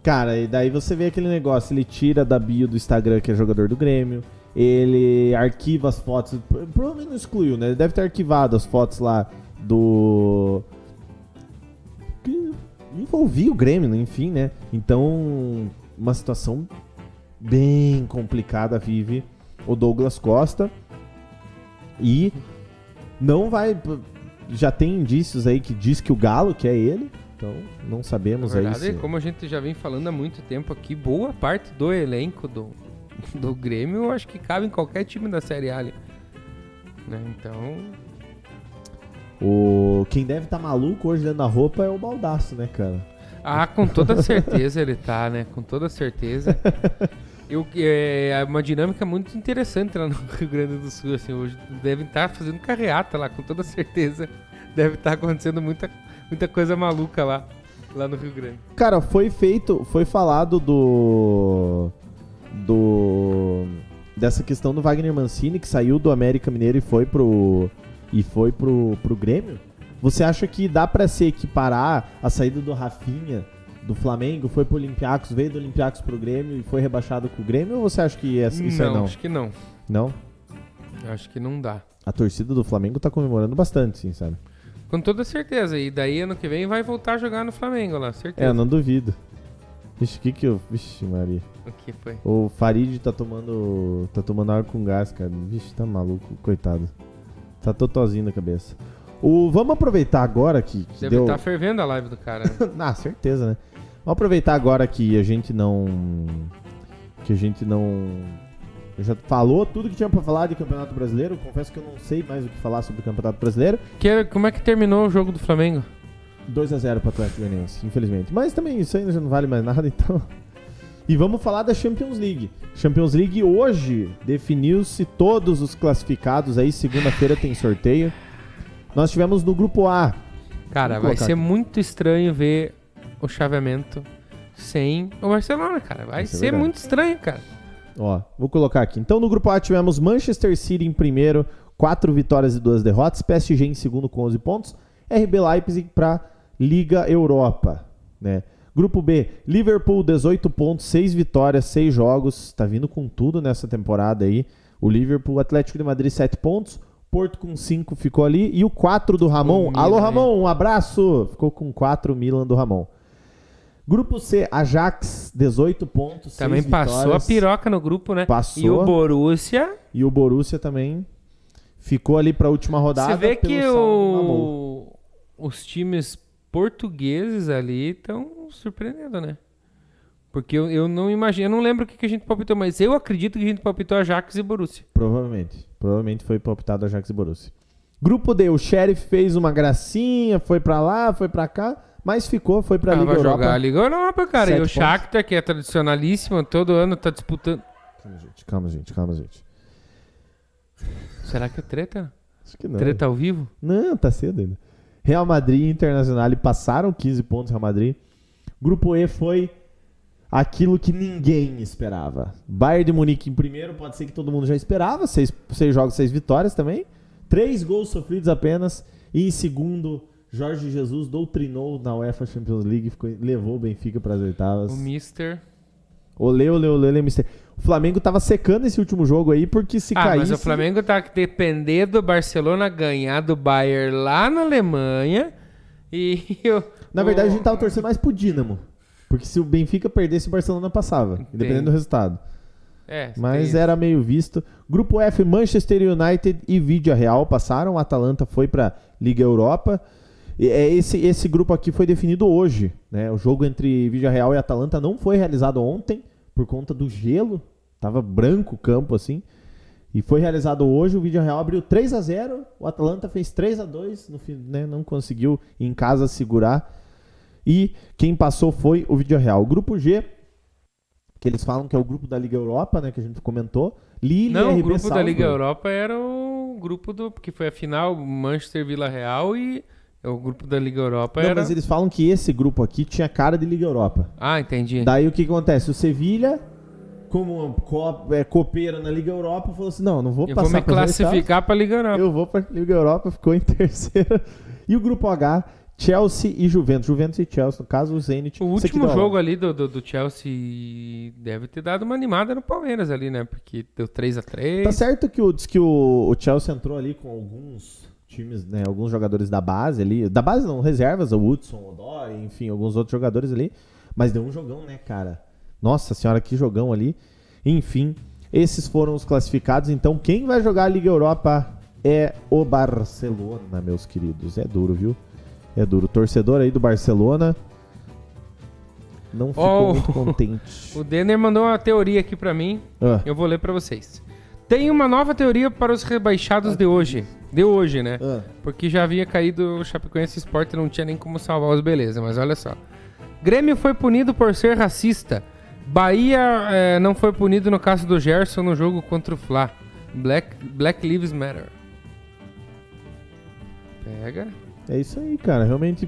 Cara, e daí você vê aquele negócio, ele tira da bio do Instagram que é jogador do Grêmio, ele arquiva as fotos, provavelmente não excluiu, né? Ele deve ter arquivado as fotos lá do... que envolvia o Grêmio, enfim, né? Então, uma situação bem complicada vive o Douglas Costa, e não vai, já tem indícios aí que diz que o Galo, que é ele, então não sabemos aí. Na verdade, como a gente já vem falando há muito tempo aqui, boa parte do elenco do Grêmio, eu acho que cabe em qualquer time da Série A, né? Então... Quem deve estar maluco hoje dentro da roupa é o Baldasso, né, cara? Ah, com toda certeza ele tá, né? Com toda certeza... É uma dinâmica muito interessante lá no Rio Grande do Sul, assim, hoje devem estar fazendo carreata lá, com toda certeza deve estar acontecendo muita, muita coisa maluca lá no Rio Grande. Cara, foi falado dessa questão do Wagner Mancini, que saiu do América Mineiro e foi pro Grêmio. Você acha que dá pra se equiparar a saída do Rafinha do Flamengo, foi pro Olympiacos, veio do Olympiacos pro Grêmio e foi rebaixado com o Grêmio, ou você acha que isso não? Não, acho que não. Não? Acho que não dá. A torcida do Flamengo tá comemorando bastante, sim, sabe? Com toda certeza, e daí ano que vem vai voltar a jogar no Flamengo lá, certeza. É, não duvido. Vixe, Vixe, Maria. O que foi? O Farid tá tomando água com gás, cara. Vixe, tá maluco, coitado. Tá totozinho na cabeça. Vamos aproveitar agora que... Deve estar fervendo a live do cara. Ah, certeza, né? Vamos aproveitar agora que a gente não... já falou tudo que tinha pra falar de Campeonato Brasileiro. Confesso que eu não sei mais o que falar sobre o Campeonato Brasileiro. Como é que terminou o jogo do Flamengo? 2-0 pro Atlético Paranaense, infelizmente. Mas também isso ainda já não vale mais nada, então... E vamos falar da Champions League. Champions League hoje definiu-se todos os classificados. Aí segunda-feira tem sorteio. Nós tivemos no grupo A. Cara, vai ser muito estranho ver o chaveamento sem o Barcelona, cara. Vai ser muito estranho, cara. Ó, vou colocar aqui. Então, no grupo A tivemos Manchester City em primeiro, 4 vitórias e 2 derrotas. PSG em segundo com 11 pontos. RB Leipzig para Liga Europa, né? Grupo B, Liverpool, 18 pontos, 6 vitórias, 6 jogos. Tá vindo com tudo nessa temporada aí. O Liverpool, Atlético de Madrid, 7 pontos. Porto com 5 ficou ali. E o 4 do Ramon. Alô, Milan, Ramon, um abraço. Ficou com 4 Milan do Ramon. Grupo C, Ajax, 18 pontos. Também passou vitórias. A piroca no grupo, né? Passou. E o Borussia. E o Borussia também ficou ali para a última rodada. Você vê que os times portugueses ali estão surpreendendo, né? Porque eu não imagino, eu não lembro o que a gente palpitou, mas eu acredito que a gente palpitou Ajax e Borussia. Provavelmente foi palpitado Ajax e Borussia. Grupo D, o Sheriff fez uma gracinha, foi pra lá, foi pra cá, mas foi pra Liga Europa. Vai jogar a Liga Europa, cara. 7 e o Shakhtar, que é tradicionalíssimo, todo ano tá disputando. Calma, gente. Será que é treta? Acho que não. Treta ao vivo? Não, tá cedo ainda. Real Madrid e Internacional passaram 15 pontos, Real Madrid. Grupo E foi... aquilo que ninguém esperava. Bayern de Munique em primeiro, pode ser que todo mundo já esperava. 6 jogos, 6 vitórias também. 3 gols sofridos apenas. E em segundo, Jorge Jesus doutrinou na UEFA Champions League. Levou o Benfica para as oitavas. O Mister. Olê, Mister. O Flamengo tava secando esse último jogo aí, porque se caísse... mas o Flamengo tá que depender do Barcelona ganhar do Bayern lá na Alemanha. Na verdade, a gente tava torcendo mais pro Dínamo. Porque se o Benfica perdesse, o Barcelona passava. Entendi. Dependendo do resultado. Mas era meio visto. Grupo F, Manchester United e Villarreal passaram. O Atalanta foi para Liga Europa. Esse grupo aqui foi definido hoje, né? O jogo entre Villarreal e Atalanta não foi realizado ontem por conta do gelo, tava branco o campo assim, e foi realizado hoje. O Villarreal abriu 3-0, o Atalanta fez 3-2 no fim, né? Não conseguiu em casa segurar, e quem passou foi o Villarreal. O grupo G, que eles falam que é o grupo da Liga Europa, né, que a gente comentou. Lille, não, RB, o grupo Salzburg. Da Liga Europa era o grupo do, porque foi a final, Manchester, Villarreal, e o grupo da Liga Europa não, era... Mas eles falam que esse grupo aqui tinha cara de Liga Europa. Ah, entendi. Daí o que acontece? O Sevilha, como copeiro na Liga Europa, falou assim, não vou passar... Eu vou me classificar para a Liga Europa. Eu vou para a Liga Europa, ficou em terceiro. E o grupo H... Chelsea e Juventus. Juventus e Chelsea, no caso o Zenit. O último jogo ali do Chelsea deve ter dado uma animada no Palmeiras ali, né? Porque deu 3-3. Tá certo que diz que o Chelsea entrou ali com alguns times, né? Alguns jogadores da base ali. Da base não, reservas, o Hudson, o Odoi, enfim, alguns outros jogadores ali. Mas deu um jogão, né, cara? Nossa senhora, que jogão ali. Enfim, esses foram os classificados. Então, quem vai jogar a Liga Europa é o Barcelona, meus queridos. É duro, viu? É duro. O torcedor aí do Barcelona não ficou muito contente. O Denner mandou uma teoria aqui pra mim. Eu vou ler pra vocês. Tem uma nova teoria para os rebaixados de hoje. De hoje, né? Porque já havia caído o Chapecoense, Sport não tinha nem como salvar os beleza. Mas olha só. Grêmio foi punido por ser racista. Bahia não foi punido no caso do Gerson no jogo contra o Fla. Black Lives Matter. Pega... É isso aí, cara. Realmente,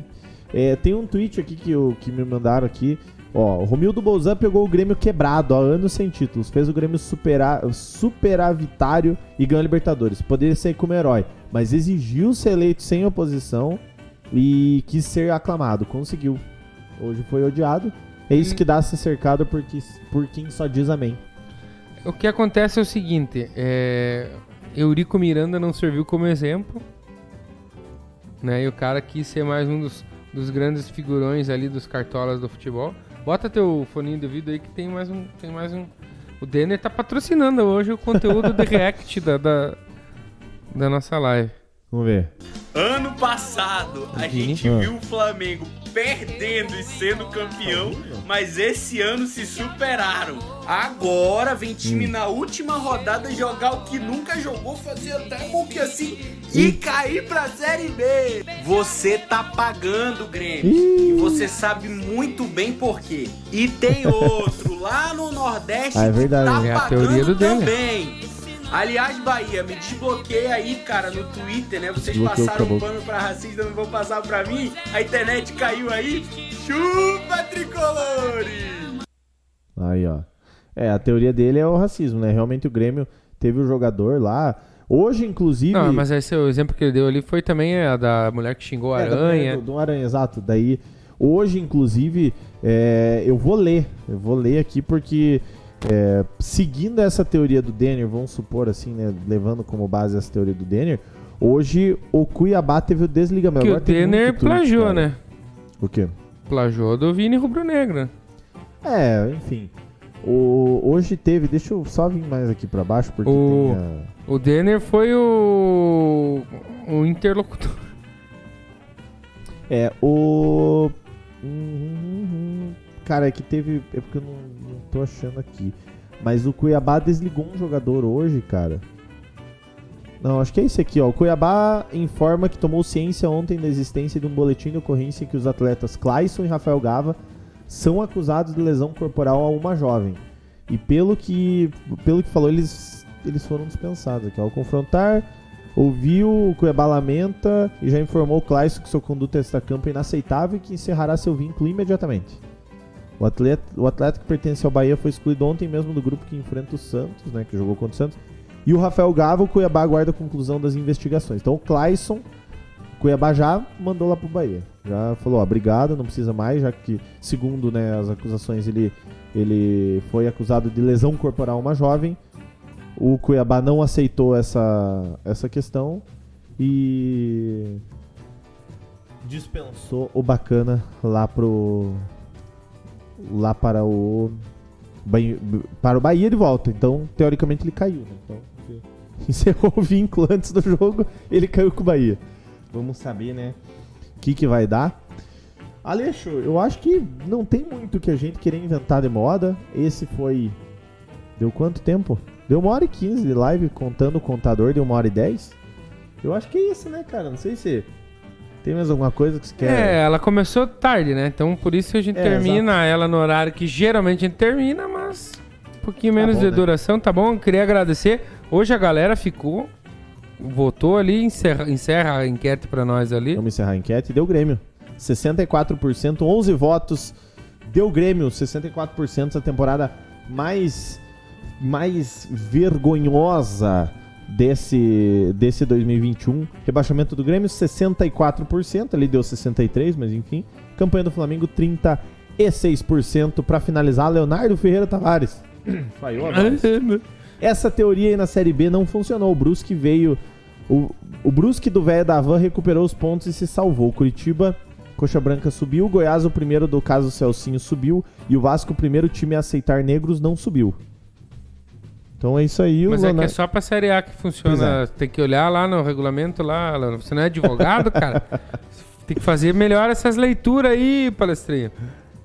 tem um tweet aqui que me mandaram aqui. Ó, o Romildo Bolzan pegou o Grêmio quebrado há anos sem títulos. Fez o Grêmio superavitário e ganhou a Libertadores. Poderia ser como herói, mas exigiu ser eleito sem oposição e quis ser aclamado. Conseguiu. Hoje foi odiado. É isso que dá ser cercado por quem só diz amém. O que acontece é o seguinte. Eurico Miranda não serviu como exemplo. Né? E o cara quis ser mais um dos grandes figurões ali dos cartolas do futebol. Bota teu foninho de ouvido aí que tem mais um. O Denner tá patrocinando hoje o conteúdo de React da nossa live. Vamos ver. Ano passado a gente viu o Flamengo perdendo e sendo campeão, mas esse ano se superaram. Agora vem time na última rodada jogar o que nunca jogou, fazer até um pouquinho assim e cair pra Série B. Você tá pagando, Grêmio, e você sabe muito bem por quê. E tem outro lá no Nordeste que tá pagando também. Aliás, Bahia, me desbloqueia aí, cara, no Twitter, né? Vocês passaram um pano pra racista, não vão passar pra mim? A internet caiu aí? Chupa, tricolores! Aí, ó. A teoria dele é o racismo, né? Realmente o Grêmio teve o jogador lá. Hoje, inclusive... Não, mas esse é o exemplo que ele deu ali foi também a da mulher que xingou a aranha. Do aranha, exato. Daí, hoje, inclusive, eu vou ler aqui porque... seguindo essa teoria do Denner, vamos supor assim, né, levando como base essa teoria do Denner, hoje o Cuiabá teve o desligamento. Que o Denner plagiou, cara. Né? O quê? Plagiou do Vini Rubro-Negra. Enfim. Hoje teve, deixa eu só vir mais aqui pra baixo, porque o Denner foi o interlocutor. Cara, que teve... É porque eu não tô achando aqui. Mas o Cuiabá desligou um jogador hoje, cara. Não, acho que é esse aqui, ó. O Cuiabá informa que tomou ciência ontem da existência de um boletim de ocorrência em que os atletas Clayson e Rafael Gava são acusados de lesão corporal a uma jovem. E pelo que falou, eles foram dispensados aqui. Ao confrontar, ouviu, o Cuiabá lamenta e já informou o Clayson que sua conduta extracampo é inaceitável e que encerrará seu vínculo imediatamente. O atleta que pertence ao Bahia foi excluído ontem mesmo do grupo que enfrenta o Santos, né, que jogou contra o Santos. E o Rafael Gava, o Cuiabá aguarda a conclusão das investigações. Então o Clayson, o Cuiabá já mandou lá pro Bahia. Já falou, obrigado, não precisa mais, já que, segundo, né, as acusações, ele foi acusado de lesão corporal a uma jovem. O Cuiabá não aceitou essa questão e dispensou o bacana para o Bahia de volta. Então, teoricamente, ele caiu, né? Então, encerrou o vínculo antes do jogo, ele caiu com o Bahia. Vamos saber, né? o que vai dar. Alexo, eu acho que não tem muito que a gente querer inventar de moda. Esse foi... Deu quanto tempo? Deu 1h15 de live, contando o contador, deu 1h10. Eu acho que é isso, né, cara? Não sei se tem mais alguma coisa que você quer... É, ela começou tarde, né? Então, por isso a gente termina exato. Ela no horário que geralmente a gente termina, mas um pouquinho menos tá bom, de duração, né? Tá bom? Eu queria agradecer. Hoje a galera ficou, votou ali, encerra a enquete pra nós ali. Vamos encerrar a enquete, deu Grêmio. 64%, 11 votos, deu Grêmio, 64%, a temporada mais vergonhosa desse 2021. Rebaixamento do Grêmio, 64%, ali deu 63%, mas enfim. Campanha do Flamengo, 36%. Para finalizar, Leonardo Ferreira Tavares. Falhou agora. Essa teoria aí na Série B não funcionou, o Brusque veio... O Brusque do velho da Havan recuperou os pontos e se salvou. Curitiba... Coxa Branca subiu, Goiás o primeiro do caso Celcinho subiu e o Vasco o primeiro time a aceitar negros não subiu. Então é isso aí. Mas que é só pra Série A que funciona. Exato. Tem que olhar lá no regulamento, lá, você não é advogado, cara? Tem que fazer melhor essas leituras aí, palestrinha.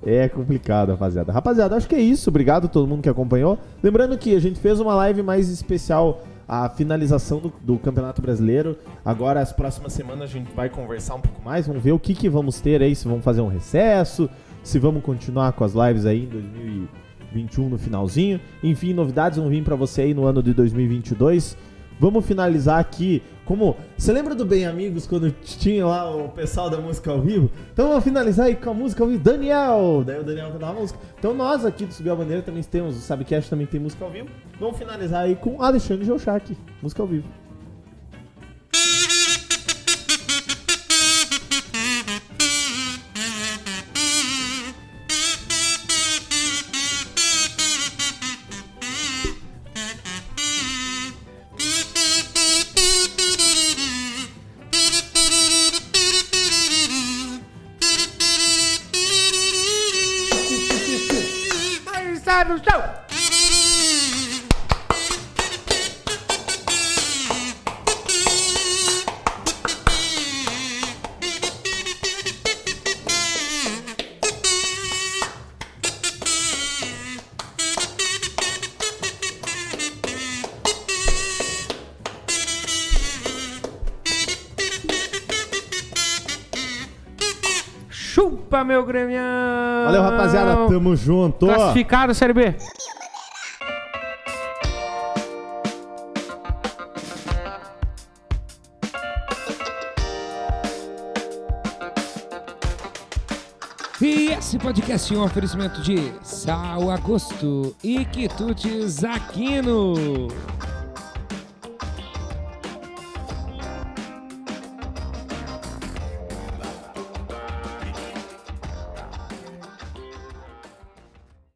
É complicado, rapaziada. Rapaziada, acho que é isso. Obrigado a todo mundo que acompanhou. Lembrando que a gente fez uma live mais especial... A finalização do Campeonato Brasileiro. Agora, as próximas semanas, a gente vai conversar um pouco mais. Vamos ver o que vamos ter aí. Se vamos fazer um recesso, se vamos continuar com as lives aí em 2021 no finalzinho. Enfim, novidades vão vir pra você aí no ano de 2022. Vamos finalizar aqui como... Você lembra do Bem Amigos quando tinha lá o pessoal da música ao vivo? Então vamos finalizar aí com a música ao vivo. Daniel! Daí o Daniel cantava a música. Então nós aqui do Subir a Bandeira também temos, o SabCast também tem música ao vivo. Vamos finalizar aí com Alexandre Geuchac, música ao vivo. Meu Grêmio! Valeu, rapaziada, tamo junto! Classificado, Série B! E esse podcast é um oferecimento de Sal Agosto e Quitutes Aquino.